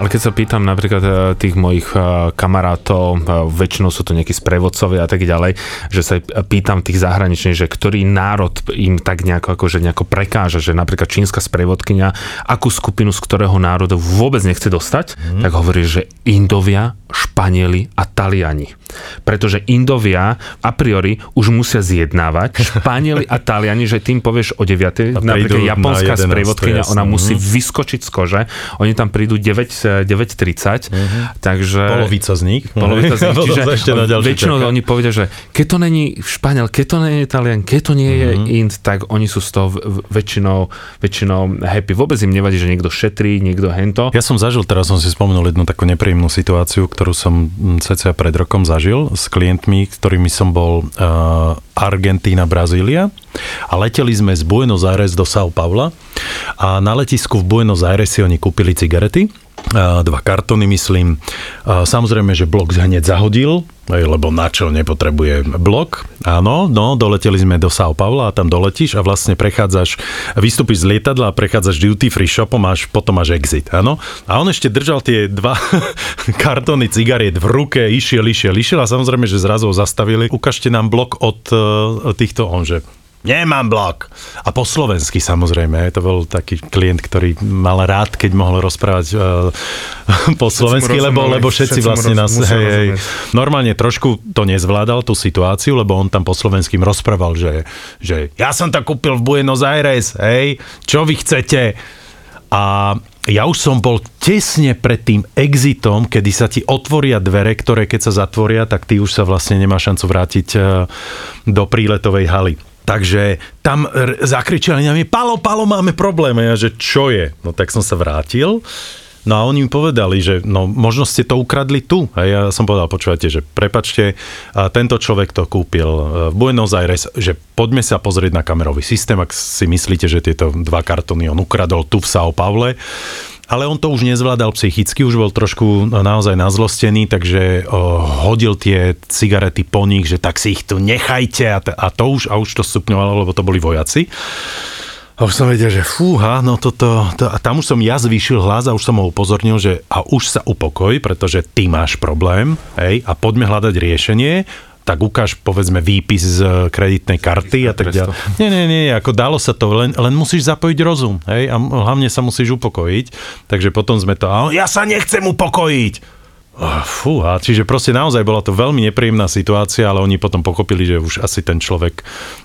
Ale keď sa pýtam napríklad tých mojich kamarátov, väčšinou sú to nejakí sprevodcovia a tak ďalej, že sa pýtam tých zahraničných, že ktorý národ im tak nejako, akože nejako prekáža, že napríklad čínska sprevodkyňa, akú skupinu z ktorého národa vôbec nechce dostať, mm. tak hovorí, že Indovia, Španieli a Taliani. Pretože Indovia a priori už musia zjednávať. Španieli a Taliani, že tým povieš o deviatej. Napríklad japonská na sprievodkyňa, ona musí vyskočiť z kože. Oni tam prídu deväť tridsať. Uh-huh. Takže... Polovica z nich. Polovica z nich. Čiže väčšinou oni povedia, že keď to není Španiel, keď to není Talian, keď to nie je uh-huh. Ind, tak oni sú z toho väčšinou, väčšinou happy. Vôbec im nevadí, že niekto šetrí, niekto hento. Ja som zažil, teraz som si spomenul jednu takú nepríjemnú situáciu, ktorú som cca pred rokom zažil s klientmi, ktorými som bol uh, Argentína, Brazília a leteli sme z Buenos Aires do São Paula a na letisku v Buenos Aires si oni kúpili cigarety, uh, dva kartóny myslím. Uh, samozrejme, že blok hneď zahodil, lebo na čo nepotrebuje blok. Áno, no, doleteli sme do São Paula a tam doletíš a vlastne prechádzaš, vystúpiš z lietadla a prechádzaš duty free shopom a potom máš exit, áno. A on ešte držal tie dva kartóny cigariet v ruke, išiel, išiel, išiel a samozrejme, že zrazu ho zastavili. Ukážte nám blok od uh, týchto, onže nemám blok. A po slovensky samozrejme, to bol taký klient, ktorý mal rád, keď mohol rozprávať uh, po slovensky, lebo, lebo všetci vlastne nás... Hej, hej, normálne trošku to nezvládal, tú situáciu, lebo on tam po slovenským rozprával, že, že ja som to kúpil v Buenos Aires, hej, čo vy chcete? A ja už som bol tesne pred tým exitom, kedy sa ti otvoria dvere, ktoré keď sa zatvoria, tak ty už sa vlastne nemá šancu vrátiť uh, do príletovej haly. Takže tam zakričali na mňa, Palo, Palo, máme problém. A ja, že čo je? No tak som sa vrátil. No a oni mi povedali, že no možno ste to ukradli tu. A ja som povedal, počúvajte, že prepačte, a tento človek to kúpil v Buenos Aires, že poďme sa pozrieť na kamerový systém, ak si myslíte, že tieto dva kartóny on ukradol tu v São Paule. Ale on to už nezvládal psychicky, už bol trošku naozaj nazlostený, takže oh, hodil tie cigarety po nich, že tak si ich tu nechajte a, t- a to už, a už to stupňovalo, lebo to boli vojaci. A už som vedel, že fúha, no toto, to, a tam už som ja zvýšil hlas a už som ho upozornil, že a už sa upokoj, pretože ty máš problém, hej, a poďme hľadať riešenie, tak ukáž, povedzme, výpis z kreditnej karty a tak ďalej. Nie, nie, nie, ako dalo sa to, len, len musíš zapojiť rozum, hej, a hlavne sa musíš upokojiť, takže potom sme to, ja sa nechcem upokojiť! Oh, fúha, čiže proste naozaj bola to veľmi nepríjemná situácia, ale oni potom pochopili, že už asi ten človek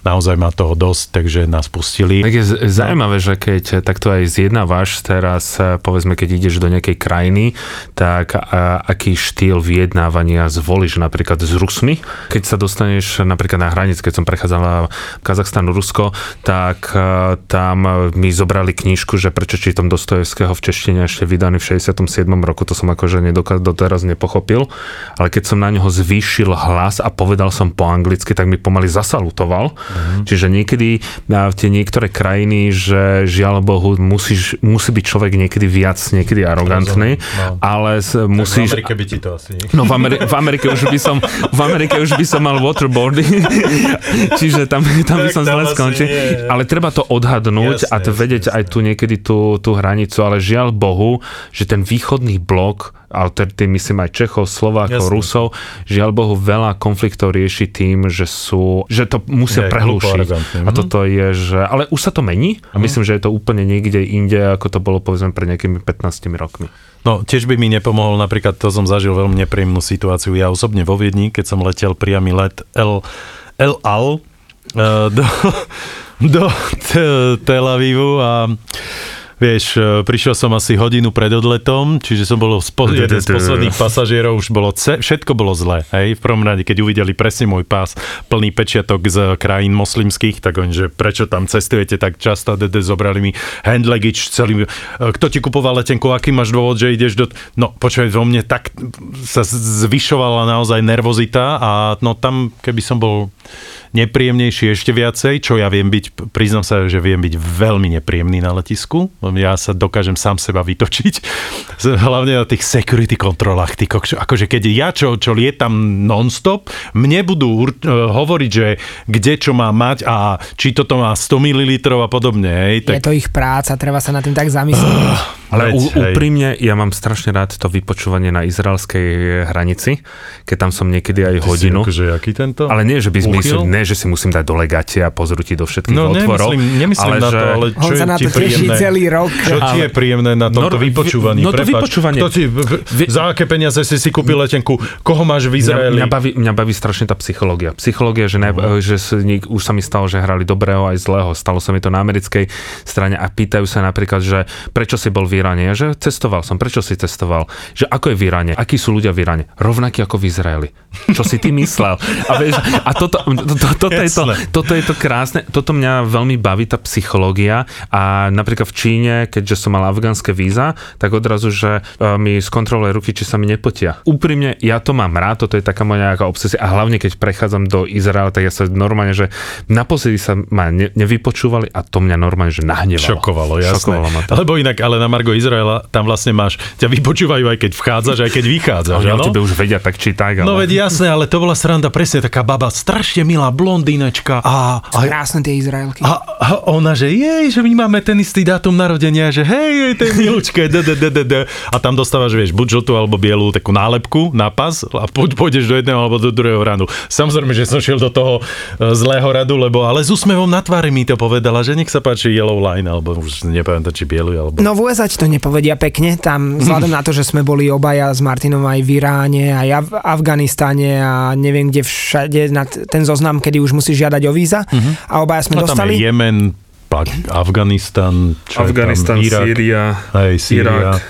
naozaj má toho dosť, takže nás pustili. Tak je zaujímavé, že keď takto aj zjednávaš teraz, povedzme, keď ideš do nejakej krajiny, tak a, aký štýl vyjednávania zvolíš napríklad s Rusmi? Keď sa dostaneš napríklad na hranic, keď som prechádzala Kazachstan, Rusko, tak a, tam mi zobrali knižku, že prečo čítam Dostojevského v češtine ešte vydaný v šesťdesiatom siedmom roku, to som akože nedokázal doteraz nepochopil, ale keď som na neho zvýšil hlas a povedal som po anglicky, tak mi pomaly zasalutoval. Mm. Čiže niekedy v tie niektoré krajiny, že žiaľ Bohu, musíš, musí byť človek niekedy viac, niekedy arogantný, no. Ale musíš... V Amerike by ti to asi... No v, Ameri- v Amerike už by som v Amerike už by som mal waterboardy, čiže tam, tam by som zle skončil. Vlastne ale treba to odhadnúť jasne, a vedieť jasne. Aj tu niekedy tú, tú hranicu, ale žiaľ Bohu, že ten východný blok ale tým myslím aj Čechov, Slovákov, Rusov, žiaľ Bohu, veľa konfliktov rieši tým, že sú, že to musia je, prehlúšiť. A toto je, že, ale už sa to mení a myslím, že je to úplne niekde inde, ako to bolo povedzme pred nejakými pätnástimi rokmi. No, tiež by mi nepomohol, napríklad to som zažil veľmi nepríjemnú situáciu ja osobne vo Viedni, keď som letel priamy let El, El Al uh, do, do t- Tel Avivu a vieš, prišiel som asi hodinu pred odletom, čiže som bol spo- jeden z posledných pasažierov, už bolo ce- všetko bolo zlé, hej, v prvom rade, keď uvideli presne môj pás, plný pečiatok z krajín moslimských, tak oni, že prečo tam cestujete tak často, dede, zobrali mi hand luggage, celý, kto ti kupoval letenku, aký máš dôvod, že ideš do, no počuj, vo mne tak sa zvyšovala naozaj nervozita a no tam, keby som bol nepríjemnejší ešte viacej, čo ja viem byť, priznám sa, že viem byť veľmi nepríjemný na letisku. Ja sa dokážem sám seba vytočiť. Hlavne na tých security kontrolách. Ty kokšo, akože keď ja čo, čo lietam non-stop, mne budú ur- hovoriť, že kde čo má mať a či toto má sto mililitrov a podobne. Hej, tak... Je to ich práca, treba sa nad tým tak zamyslieť. Ale u- úprimne, ja mám strašne rád to vypočúvanie na izraelskej hranici, keď tam som niekedy aj Ty hodinu. Si, akože, jaký tento? Ale nie, že by zmysl, nie, že si musím dať do legácie a pozrútiť do všetkých no, otvorov. No nemyslím, nemyslím ale na že... to, ale čo je ti príjemné? Rok. Čo ti je príjemné na tomto no, vypočúvaní? No to Prepač. vypočúvanie. Kto ti, v, za aké peniaze si si kúpil letenku? Koho máš v Izraeli? Mňa, mňa, baví, mňa baví strašne tá psychológia. Psychológia, že, ne, uh-huh. že nik, už sa mi stalo, že hrali dobrého aj zlého. Stalo sa mi to na americkej strane a pýtajú sa napríklad, že prečo si bol v Iráne? Že cestoval som. Prečo si cestoval? Že ako je v Iráne? Akí sú ľudia v Iráne? Rovnakí ako v Izraeli. Čo si ty myslel? A, vieš, a toto, to, to, toto, je to, toto je to krásne. Toto mňa veľmi baví tá psychológia a napríklad v Číne, keďže som mal afgánske víza, tak odrazu, že mi skontroluje ruky, či sa mi nepotia. Úprimne, ja to mám rád, toto je taká moja nejaká obsesia a hlavne, keď prechádzam do Izraela, tak ja sa normálne, že naposledy sa ma ne- nevypočúvali a to mňa normálne, že nahnevalo. Šokovalo, jasné. Šokovalo ma to. Lebo inak, ale na margo Izraela, tam vlastne máš, ťa vypočúvajú aj keď vchádzaš, aj keď vychádzaš, áno? Oni o tebe už vedia tak či tak, ale... No veď jasné, ale to bola sranda, presne taká baba, strašne milá blondínačka a... Krásne tie Izraelky. A, a ona, že jej, že my máme ten istý dátum narodenia, že hej, tej milučke, d, d, d, d, d. A tam dostávaš, vieš, buď žltú alebo bielú takú nálepku na pas a pôjdeš do jedného alebo do druhého radu. Samozrejme, že som šiel do toho zlého radu, lebo ale s úsmevom na tvári mi to povedala, že nech sa páči yellow line, alebo už nepamätám, či bielu, alebo... No v ú es á ti to nepovedia pekne, tam vzhľadom na to, že sme boli obaja s Martinom aj v Iráne, aj v Afganistane a neviem kde všade, na ten zoznam, kedy už musíš žiadať o víza mm-hmm. a obaja sme a dostali... Jemen, Afganistan, Afganistan, Irak, Síria, hej, Síria, Irak,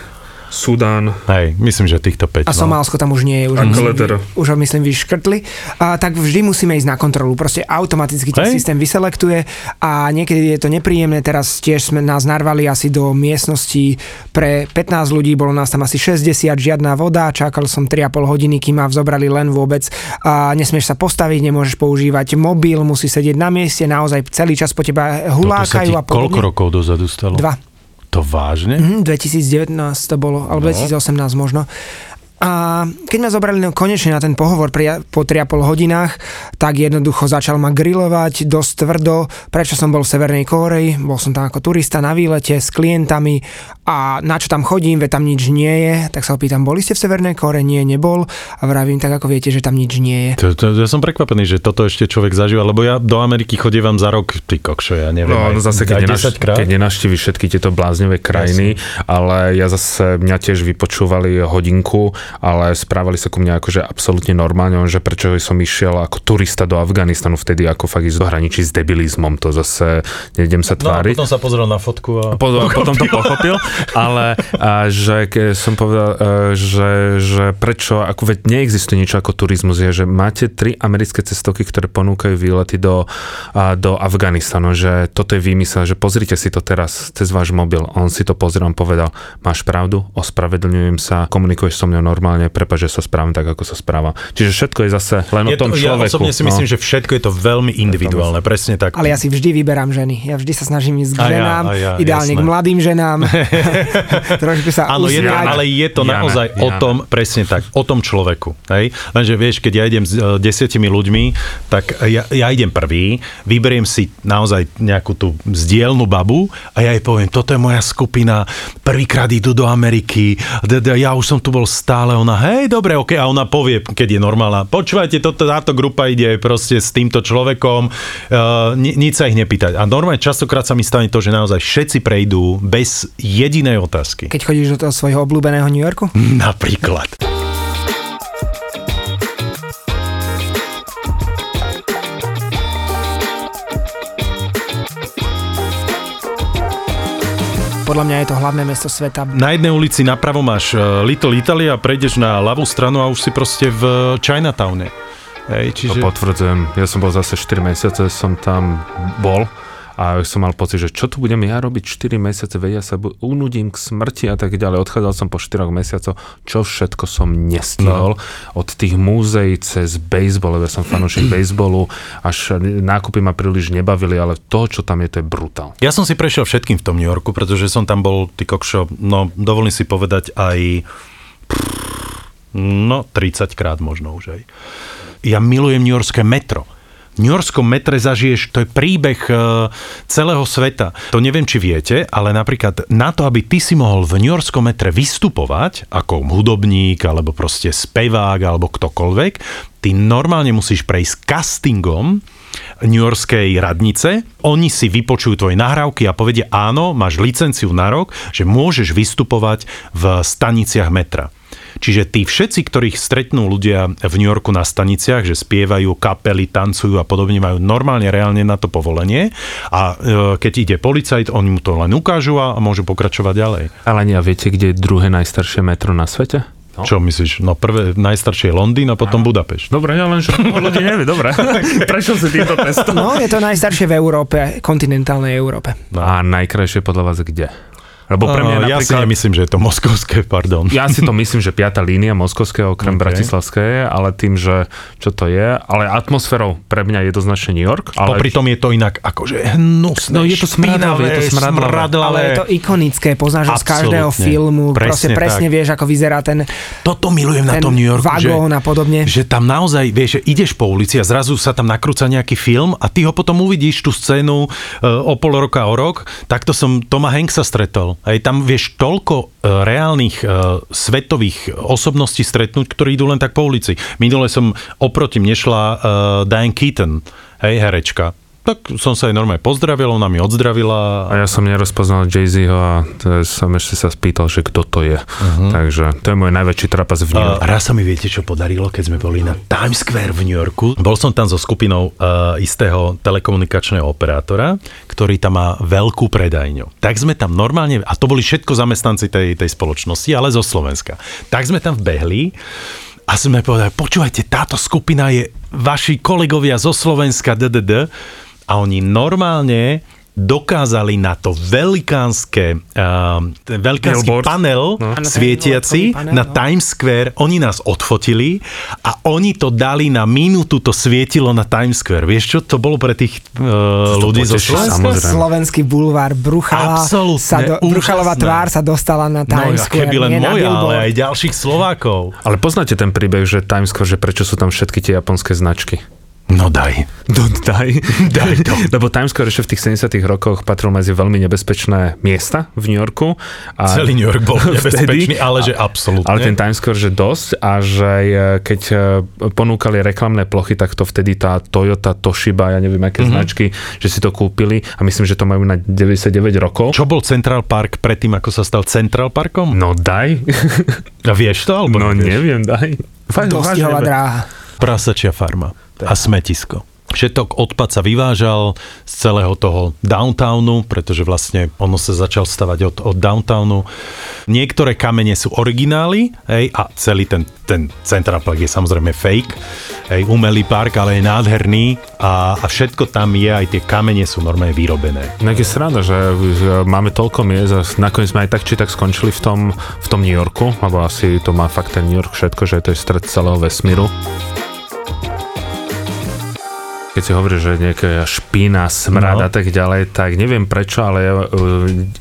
Sudán. Hej, myslím, že týchto päť. A Somálsko tam už nie je. Už ho myslím, už ho myslím vyškrtli. A, tak vždy musíme ísť na kontrolu. Proste automaticky ten systém vyselektuje a niekedy je to nepríjemné. Teraz tiež sme nás narvali asi do miestnosti pre pätnásť ľudí. Bolo nás tam asi šesťdesiat, žiadna voda. Čakal som tri a pol hodiny, kým ma zobrali len vôbec. A nesmieš sa postaviť, nemôžeš používať mobil, musí sedieť na mieste. Naozaj celý čas po teba hulákajú. A koľko rokov dozadu stalo? Dva. To vážne? Mm, dvetisíc devätnásť to bolo, alebo no. dvetisíc osemnásť možno. A keď ma zobrali no, konečne na ten pohovor pri, po tri a pol hodinách, tak jednoducho začal ma grilovať dosť tvrdo, prečo som bol v Severnej Kórei, bol som tam ako turista na výlete s klientami a na čo tam chodím, veď tam nič nie je, tak sa opýtam, boli ste v Severnej Kórei? Nie, nebol a vravím, tak ako viete, že tam nič nie je. To, to, ja som prekvapený, že toto ešte človek zažíva, lebo ja do Ameriky chodievam za rok, ty kokšo, ja neviem. No, no zase, keď, nenaš- keď nenaštíviš všetky tieto bláznivé krajiny, jasne. Ale ja zase, mňa tiež vypočúvali hodinku, ale správali sa ku mne akože absolútne normálne, že prečo som išiel ako turista do Afganistanu vtedy, ako fakt ísť do hraničí s debilizmom, to zase nejdem sa tváriť. No potom sa pozrel na fotku a, a po, potom to pochopil, ale a, že som povedal, a, že, že prečo, ako veď neexistuje niečo ako turizmus, je, že máte tri americké cestovky, ktoré ponúkajú výlety do, a, do Afganistanu, že toto je výmysel, že pozrite si to teraz cez váš mobil, on si to pozrel, on povedal, máš pravdu, ospravedlňujem sa, komunikuješ so mnou normálne, normálne, prepáč, že sa správam tak, ako sa správam. Čiže všetko je zase len je to, o tom človeku. Ja osobne si myslím, no. že všetko je to veľmi individuálne, presne tak. Ale ja si vždy vyberám ženy. Ja vždy sa snažím ísť k ženám, ja, ja, ideálne jasné. K mladým ženám. Trošku sa áno, je to, ale je to Jana, naozaj Jana. o tom, presne tak, o tom človeku. Hej? Lenže vieš, keď ja idem s uh, desiatimi ľuďmi, tak ja, ja idem prvý, vyberiem si naozaj nejakú tú zdielnú babu a ja jej poviem, toto je moja skupina, prvýkrát idú do Ameriky, d- d- ja už som tu bol stále, ona, hej, dobre, ok, a ona povie, keď je normálna, počúvajte, toto, táto grupa ide proste s týmto človekom, uh, ni- nič sa ich nepýtať. A normálne častokrát sa mi stane to, že naozaj všetci prejdú bez jedinej otázky. Keď chodíš do toho svojho obľúbeného New Yorku? Napríklad. Podľa mňa je to hlavné mesto sveta. Na jednej ulici napravo máš Little Italy a prejdeš na ľavú stranu a už si proste v Chinatowne. Hej, čiže... To potvrdzujem. Ja som bol zase štyri mesiace, som tam bol. A som mal pocit, že čo tu budem ja robiť štyri mesiace, vedia sa bu- unudím k smrti a tak ďalej. Odchádzal som po štyroch mesiacoch, čo všetko som nestihol. No. Od tých múzeí cez baseball, ja som fanúšik baseballu, až nákupy ma príliš nebavili, ale to, čo tam je, to je brutál. Ja som si prešiel všetkým v tom New Yorku, pretože som tam bol, ty kokšo, no dovolím si povedať aj no tridsaťkrát možno už aj. Ja milujem newyorské metro. V newyorskom metre zažiješ, to je príbeh celého sveta. To neviem, či viete, ale napríklad na to, aby ty si mohol v newyorskom metre vystupovať, ako hudobník, alebo proste spevák, alebo ktokoľvek, ty normálne musíš prejsť castingom newyorskej radnice. Oni si vypočujú tvoje nahrávky a povedia, áno, máš licenciu na rok, že môžeš vystupovať v staniciach metra. Čiže tí všetci, ktorých stretnú ľudia v New Yorku na staniciach, že spievajú, kapely, tancujú a podobne, majú normálne, reálne na to povolenie a e, keď ide policajt, oni mu to len ukážu a môžu pokračovať ďalej. Ale nie, a viete, kde je druhé najstaršie metro na svete? No. Čo myslíš? No prvé, najstaršie je Londýn a potom a. Budapešť. Dobre, ja len, že ľudia nevie, dobre. Prešiel si týmto testom. No, je to najstaršie v Európe, kontinentálnej Európe. No. A najkrajšie podľa vás kde? Lebo pre mňa no, ja si nemyslím, že je to moskovské, pardon. Ja si to myslím, že piata línia moskovského, okrem okay. bratislavského, ale tým, že čo to je, ale atmosférou pre mňa jednoznačne New York. Ale... Popri tom je to inak akože hnusné, no, je to špinavé, je to smradlavé. Ale je to ikonické, poznáš z každého filmu, presne, proste presne tak. Vieš, ako vyzerá ten Toto milujem ten na tom New Yorku, vagón a podobne. Že tam naozaj, vieš, že ideš po ulici a zrazu sa tam nakrúca nejaký film a ty ho potom uvidíš, tú scénu o pol roka, o rok. Takto som Toma Hanksa stretol. Aj tam vieš toľko reálnych uh, svetových osobností stretnúť, ktorí idú len tak po ulici. Minule som oproti mne šla uh, Diane Keaton, hej, herečka. Tak som sa aj normálne pozdravil, ona mi odzdravila. A ja som nerozpoznal Jay-Zho a som ešte sa spýtal, že kto to je. Uh-huh. Takže to je môj najväčší trapas v New Yorku. Uh, raz sa mi viete, čo podarilo, keď sme boli na Times Square v New Yorku. Bol som tam so skupinou uh, istého telekomunikačného operátora, ktorý tam má veľkú predajňu. Tak sme tam normálne, a to boli všetko zamestnanci tej, tej spoločnosti, ale zo Slovenska. Tak sme tam vbehli a sme povedali, počúvajte, táto skupina je vaši kolegovia zo Slovenska, ddd. A oni normálne dokázali na to velikánske, uh, veľkánsky Billboard. panel no. svietiaci na Times Square. Oni nás odfotili a oni to dali na minútu, to svietilo na Times Square. Vieš čo? To bolo pre tých uh, ľudí zo Slovenska. Slovenský bulvár Bruchala. Absolutne. Bruchalová tvár sa dostala na Times no, Square. Keby len moja, ale aj ďalších Slovákov. Ale poznáte ten príbeh, že Times Square, že prečo sú tam všetky tie japonské značky? No daj. No daj. Daj to. Lebo Times Square ešte v tých sedemdesiatych rokoch patril medzi veľmi nebezpečné miesta v New Yorku. A celý New York bol nebezpečný, vtedy, ale že absolútne. Ale ten Times Square, že dosť a že keď ponúkali reklamné plochy, tak to vtedy tá Toyota, Toshiba, ja neviem aké mm-hmm. značky, že si to kúpili a myslím, že to majú na deväťdesiatdeväť rokov. Čo bol Central Park predtým, ako sa stal Central Parkom? No daj. A vieš to? Alebo no nevieš? Neviem, daj. Dostihová dráha. Prasačia farma. A smetisko. Všetok odpad sa vyvážal z celého toho downtownu, pretože vlastne ono sa začal stavať od, od downtownu. Niektoré kamene sú originály, hej, a celý ten, ten Central Park je samozrejme fake, hej, umelý park, ale je nádherný a, a všetko tam je, aj tie kamene sú normálne vyrobené. Nejaké sranda, že máme toľko miest a nakoniec sme aj tak či tak skončili v tom, v tom New Yorku, alebo asi to má fakt ten New York všetko, že to je stred celého vesmíru. Keď si hovoríš, že nejaká špína, smrad no. a tak ďalej, tak neviem prečo, ale ja uh,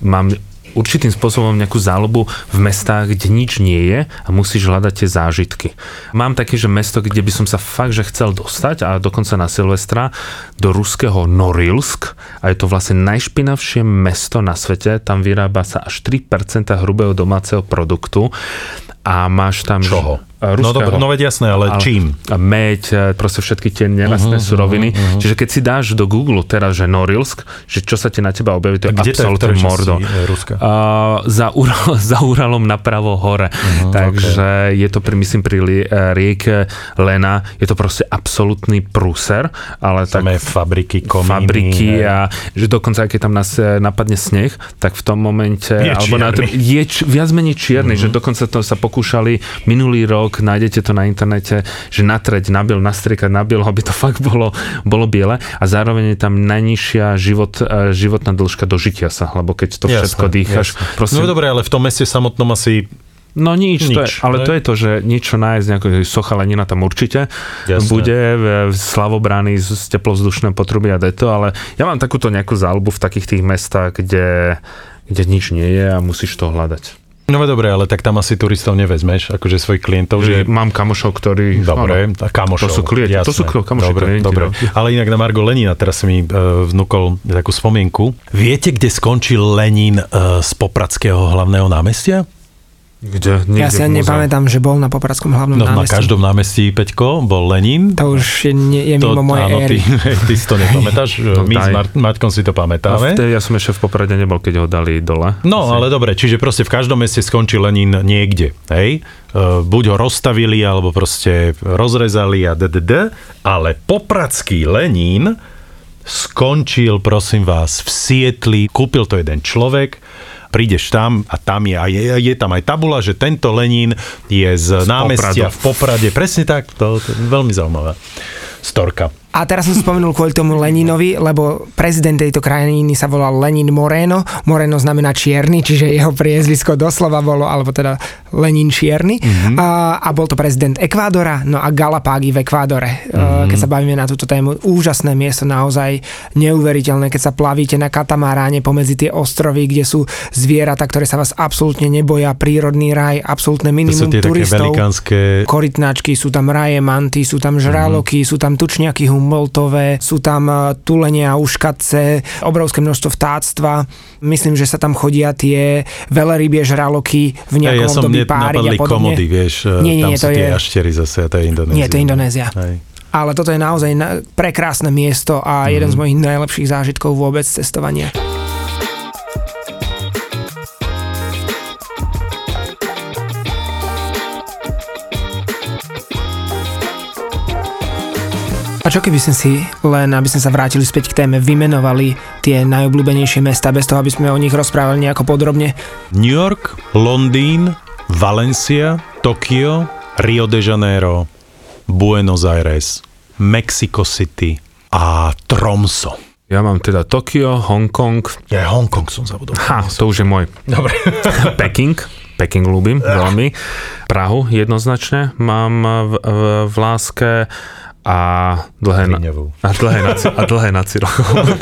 mám určitým spôsobom nejakú záľubu v mestách, kde nič nie je a musíš hľadať tie zážitky. Mám také, že mesto, kde by som sa fakt, že chcel dostať, a dokonca na Silvestra, do ruského Norilsk, a je to vlastne najšpinavšie mesto na svete, tam vyrába sa až tri percentá hrubého domáceho produktu a máš tam... Čoho? Ruského. No dobre, no veď jasné, ale, ale čím? Meď, proste všetky tie nerastné uh-huh, suroviny. Uh-huh. Čiže keď si dáš do Google teraz, že Norilsk, že čo sa ti na teba objaví, to je absolútne mordo. Uh, za, Ural, za Uralom napravo hore. Uh-huh, Takže okay. je to, pri, myslím, pri li, rieke Lena, je to proste absolútny prúser. Ale tak fabriky, komíny. Fabriky a že dokonca, keď tam nás napadne sneh, tak v tom momente... Je alebo na, je č, viac menej čierny, uh-huh. že dokonca to sa pokúšali minulý rok, nájdete to na internete, že natreť na biel, nastriekať na biel, aby to fakt bolo, bolo biele, a zároveň je tam najnižšia život, životná dĺžka dožitia sa, lebo keď to všetko jasne, dýchaš. Jasne. Prosím, no dobre, ale v tom meste samotnom asi... No nič, nič to je, ale ne? To je to, že niečo nájsť, nejaká socha Lenina tam určite Jasne. bude, slavobrany z teplovzdušné potrubia a deto, ale ja mám takúto nejakú záľubu v takých tých mestách, kde, kde nič nie je a musíš to hľadať. No dobre, ale tak tam asi turistov nevezmeš, akože svojich klientov, že... Mám kamošov, ktorí... Dobre, áno, kamošov. To sú klienti, jasné, to sú kamoši dobre, klienti. Dobre. Ale inak na margo Lenina, teraz mi uh, vnúkol takú spomienku. Viete, kde skončil Lenin uh, z Popradského hlavného námestia? Kde? Niekde ja si nepamätám, že bol na Popradskom hlavnom no, námestí. Na každom námestí, Peťko, bol Lenin. To už je, je mimo to, moje áno, éry. Ty, ty si to nepamätáš, to my daj. s Mart- Martkom si to pamätáme. No, ja som ešte v Poprade nebol, keď ho dali dole. No, asi. Ale dobre, čiže proste v každom meste skončil Lenin niekde, hej? Buď ho rozstavili, alebo proste rozrezali a ddd, ale Popradský Lenin skončil, prosím vás, v Sietli. Kúpil to jeden človek, prídeš tam a tam je, a je, je tam aj tabula, že tento Lenin je z, z námestia Popradu. v Poprade. Presne tak, to, to je veľmi zaujímavá storka. A teraz som spomenul kvôli tomu Leninovi, lebo prezident tejto krajiny sa volal Lenin Moreno. Moreno znamená čierny, čiže jeho priezvisko doslova bolo, alebo teda Lenin čierny. Mm-hmm. A, a bol to prezident Ekvádora, no a Galápagi v Ekvádore. Mm-hmm. Keď sa bavíme na túto tému, úžasné miesto, naozaj neuveriteľné, keď sa plavíte na katamaráne pomedzi tie ostrovy, kde sú zvieratá, ktoré sa vás absolútne neboja, prírodný raj, absolútne minimum turistov. To sú tie turistov, také velikánske... Korytnáčky, sú tam raje, manty, sú tam žraloky, mm-hmm. sú tam tučniaky hum- moltové, sú tam tulenia, uškatce, obrovské množstvo vtáctva. Myslím, že sa tam chodia tie veľarybie žraloky v nejakom ja období páry a podobne. Ja som napadli komody, vieš, nie, nie, tam nie, sú tie je... aštery zase, a to je Indonézia. Nie, to je Indonézia. Aj. Ale toto je naozaj prekrásne miesto a mm. jeden z mojich najlepších zážitkov vôbec cestovania. A čo keby sme si, len aby sme sa vrátili späť k téme, vymenovali tie najobľúbenejšie mestá, bez toho, aby sme o nich rozprávali nejako podrobne? New York, Londýn, Valencia, Tokio, Rio de Janeiro, Buenos Aires, Mexico City a Tromso. Ja mám teda Tokio, Hongkong. Ja Hongkong som zabudol. Ha, to už je môj. Dobre. Peking. Peking ľúbim veľmi. Prahu jednoznačne mám v, v, v láske. A dlhé na, a dlhé na, a dlhé na Cirochov.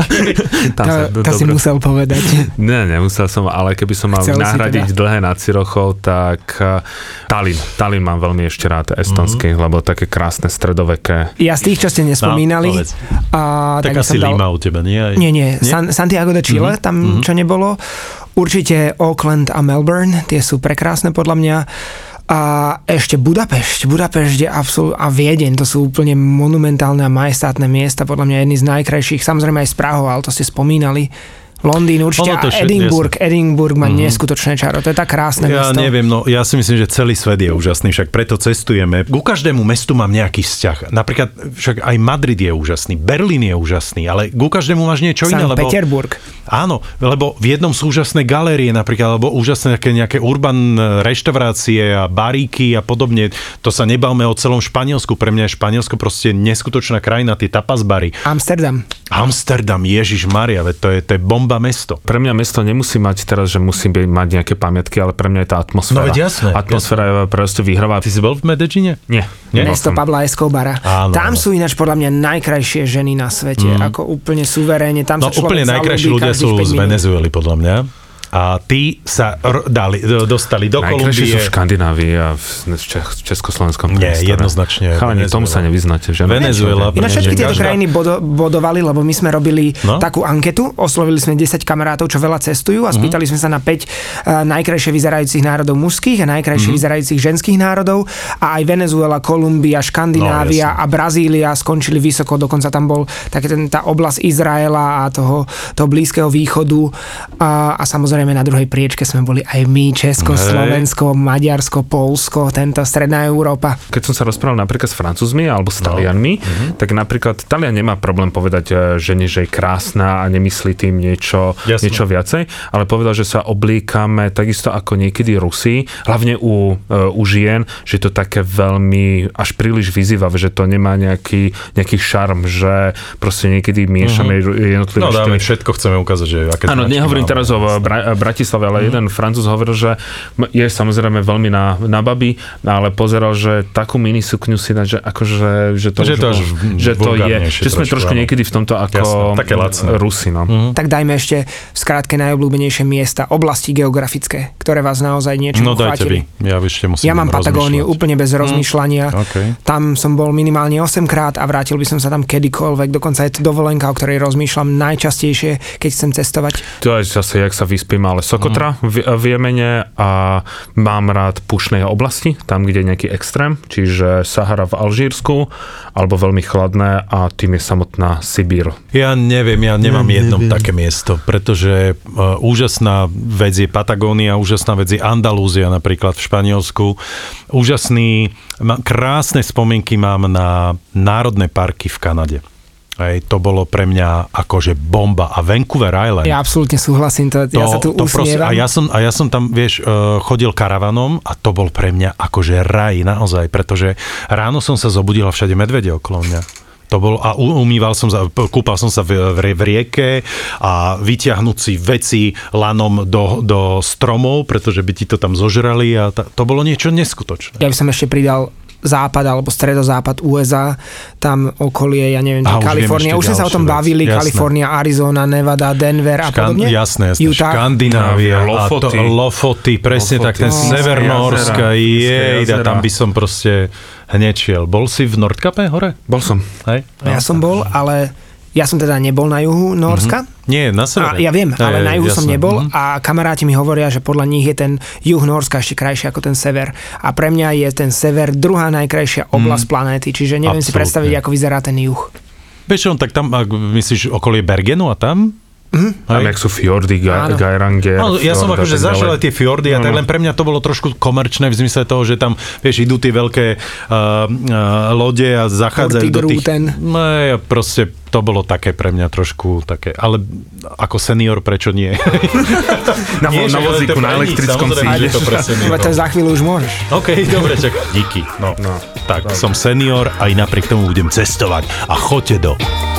Tam sa, to, to si musel povedať. Ne, nemusel som, ale keby som mal Chcel nahradiť teda. dlhé na Cirochov, tak Tallinn. Tallinn mám veľmi ešte rád, estonský, mm-hmm. lebo také krásne stredoveké. Ja z tých, čo ste nespomínali. No, a, tak, tak asi dal... Lima u teba, nie? Aj... Nie, nie. nie? San, Santiago de Chile, mm-hmm. tam mm-hmm. čo nebolo. Určite Auckland a Melbourne, tie sú prekrásne podľa mňa. A ešte Budapešť. Budapešť je absol- a Viedeň, to sú úplne monumentálne a majestátne miesta, podľa mňa jedny z najkrajších, samozrejme aj s Prahou, ale to ste spomínali. Londýn určite a Edinburgh. Jasne. Edinburgh má mm-hmm. neskutočné čaro. To je tak krásne ja mesto. Ja neviem, no ja si myslím, že celý svet je úžasný, však preto cestujeme. Ku každému mestu mám nejaký vzťah. Napríklad však aj Madrid je úžasný, Berlín je úžasný, ale ku každému máš niečo San iné. Sankt Peterburg. Áno, lebo v jednom sú úžasné galérie napríklad, alebo úžasné také nejaké urban reštaurácie a baríky a podobne. To sa nebavme o celom Španielsku. Pre mňa je Španielsko proste neskutočná krajina, tie tapas bary. Amsterdam. Amsterdam, Ježišmaria, veď to je, to je bomba mesto. Pre mňa mesto nemusí mať teraz, že musí mať nejaké pamiatky, ale pre mňa je tá atmosféra. No veď jasné. Atmosféra jasné. je proste výhravá. Ty si bol v Medellíne? Nie. Nie. Mesto Pabla Escobara. Áno, tam áno. sú ináč podľa mňa najkrajšie ženy na svete. Mm. Ako úplne suverénne. Tam no, sa úplne najkrajší ľudia sú z Venezuely podľa mňa. A tí sa r- dali, dostali do Kolumbie. Najkrajšie sú v Škandinávii a v, Čech, v Československom. Nie, jednoznačne. Chalani, tomu sa nevyznáte. Že? Venezuela. Venezuela. Ináč všetky tieto krajiny bodo, bodovali, lebo my sme robili no? takú anketu. Oslovili sme desať kamarátov, čo veľa cestujú a spýtali mm-hmm. sme sa na päť najkrajšie vyzerajúcich národov mužských a najkrajšie mm-hmm. vyzerajúcich ženských národov. A aj Venezuela, Kolumbia, Škandinávia no, a Brazília skončili vysoko. Dokonca tam bol také ten, tá oblasť Izraela a toho, toho Blízkeho východu. A, a samozrejme na druhej priečke sme boli aj my, Česko, hey. Slovensko, Maďarsko, Poľsko, tento stredná Európa. Keď som sa rozprával napríklad s Francúzmi alebo s Talianmi, no. mm-hmm. tak napríklad Talian nemá problém povedať žene, že je krásna a nemyslí tým niečo, niečo viacej, ale povedal, že sa oblíkame takisto ako niekedy Rusi, hlavne u, u žien, že je to také veľmi až príliš vyzývavé, že to nemá nejaký, nejaký šarm, že proste niekedy miešame mm-hmm. jednotlivé no, dáme, všetko chceme ukázať, že aké áno, nehovorím teraz o Bra- Bratislave, ale mm-hmm. jeden Francúz hovoril, že je samozrejme veľmi na, na babi, ale pozeral, že takú minisukňu si dať, že akože že to, že už, to, už že to je. Že sme trošku niekedy v tomto ako jasné, Rusi. No. Mm-hmm. Tak dajme ešte v skrátke najobľúbenejšie miesta, oblasti geografické, ktoré vás naozaj niečo no, uchvátili. Dajte vy. Ja, ešte musím ja mám Patagóniu úplne bez rozmýšľania. Mm. Okay. Tam som bol minimálne osem krát a vrátil by som sa tam kedykoľvek. Dokonca je to dovolenka, o ktorej rozmýšľam najčastejšie, keď chcem cestovať. To je zase, jak sa vyspím, ale Sokotra mm. v, v Jemene a mám rád pušné oblasti, tam, kde je nejaký extrém, čiže Sahara v Alžírsku, alebo veľmi chladné a tým je samotná Sibír. Ja neviem, ja nemám ja jedno také miesto, pretože uh, úžasná vec je Patagónia, úžasná vec je Andalúzia napríklad v Španielsku. Úžasný, krásne spomienky mám na národné parky v Kanade. Hej, to bolo pre mňa akože bomba. A Vancouver Island. Ja absolútne súhlasím, to, to ja sa tu usmievam. A ja, som, a ja som tam, vieš, chodil karavanom a to bol pre mňa akože raj, naozaj, pretože ráno som sa zobudil a všade medvede okolo mňa. To bol, a umýval som sa, kúpal som sa v, v, v rieke a vyťahnuť si veci lanom do, do stromov, pretože by ti to tam zožrali a ta, to bolo niečo neskutočné. Ja by som ešte pridal západ alebo stredozápad ú es á, tam okolie, ja neviem, a, Kalifornia, už sme sa o tom bavili, jasné. Kalifornia, Arizona, Nevada, Denver a Škan- podobne. Jasné, jasné. Škandinávia, Lofoty. Lofoty, presne Lofoty. Tak, ten no, Severnórska, jej, a tam by som proste hnečiel. Bol si v Nordkape hore? Bol som. Hej? Ja som bol, ale ja som teda nebol na juhu Nórska. Mm-hmm. Nie, na severe. Ja viem, ale aj, na juhu jasné. som nebol a kamaráti mi hovoria, že podľa nich je ten juh Nórska ešte krajší ako ten sever. A pre mňa je ten sever druhá najkrajšia oblasť mm. planéty, čiže neviem Absolutne. si predstaviť, ako vyzerá ten juh. Bečom, tak tam, ak myslíš okolie Bergenu a tam? Mm-hmm. Tam, jak sú fjordy, ga- Gajranger. No, ja som akože zažil tie fjordy a tak len pre mňa to bolo trošku komerčné v zmysle toho, že tam, vieš, idú tie veľké uh, uh, lode a zachádzajú do tých... No, ja proste to bolo také pre mňa trošku také, ale ako senior, prečo nie? na, nie, na vozíku, na elektrickom sídle. To, to za chvíľu už môžeš. OK, dobre, čak. Díky. No, no, tak, tak, som senior a aj napriek tomu budem cestovať. A choďte do...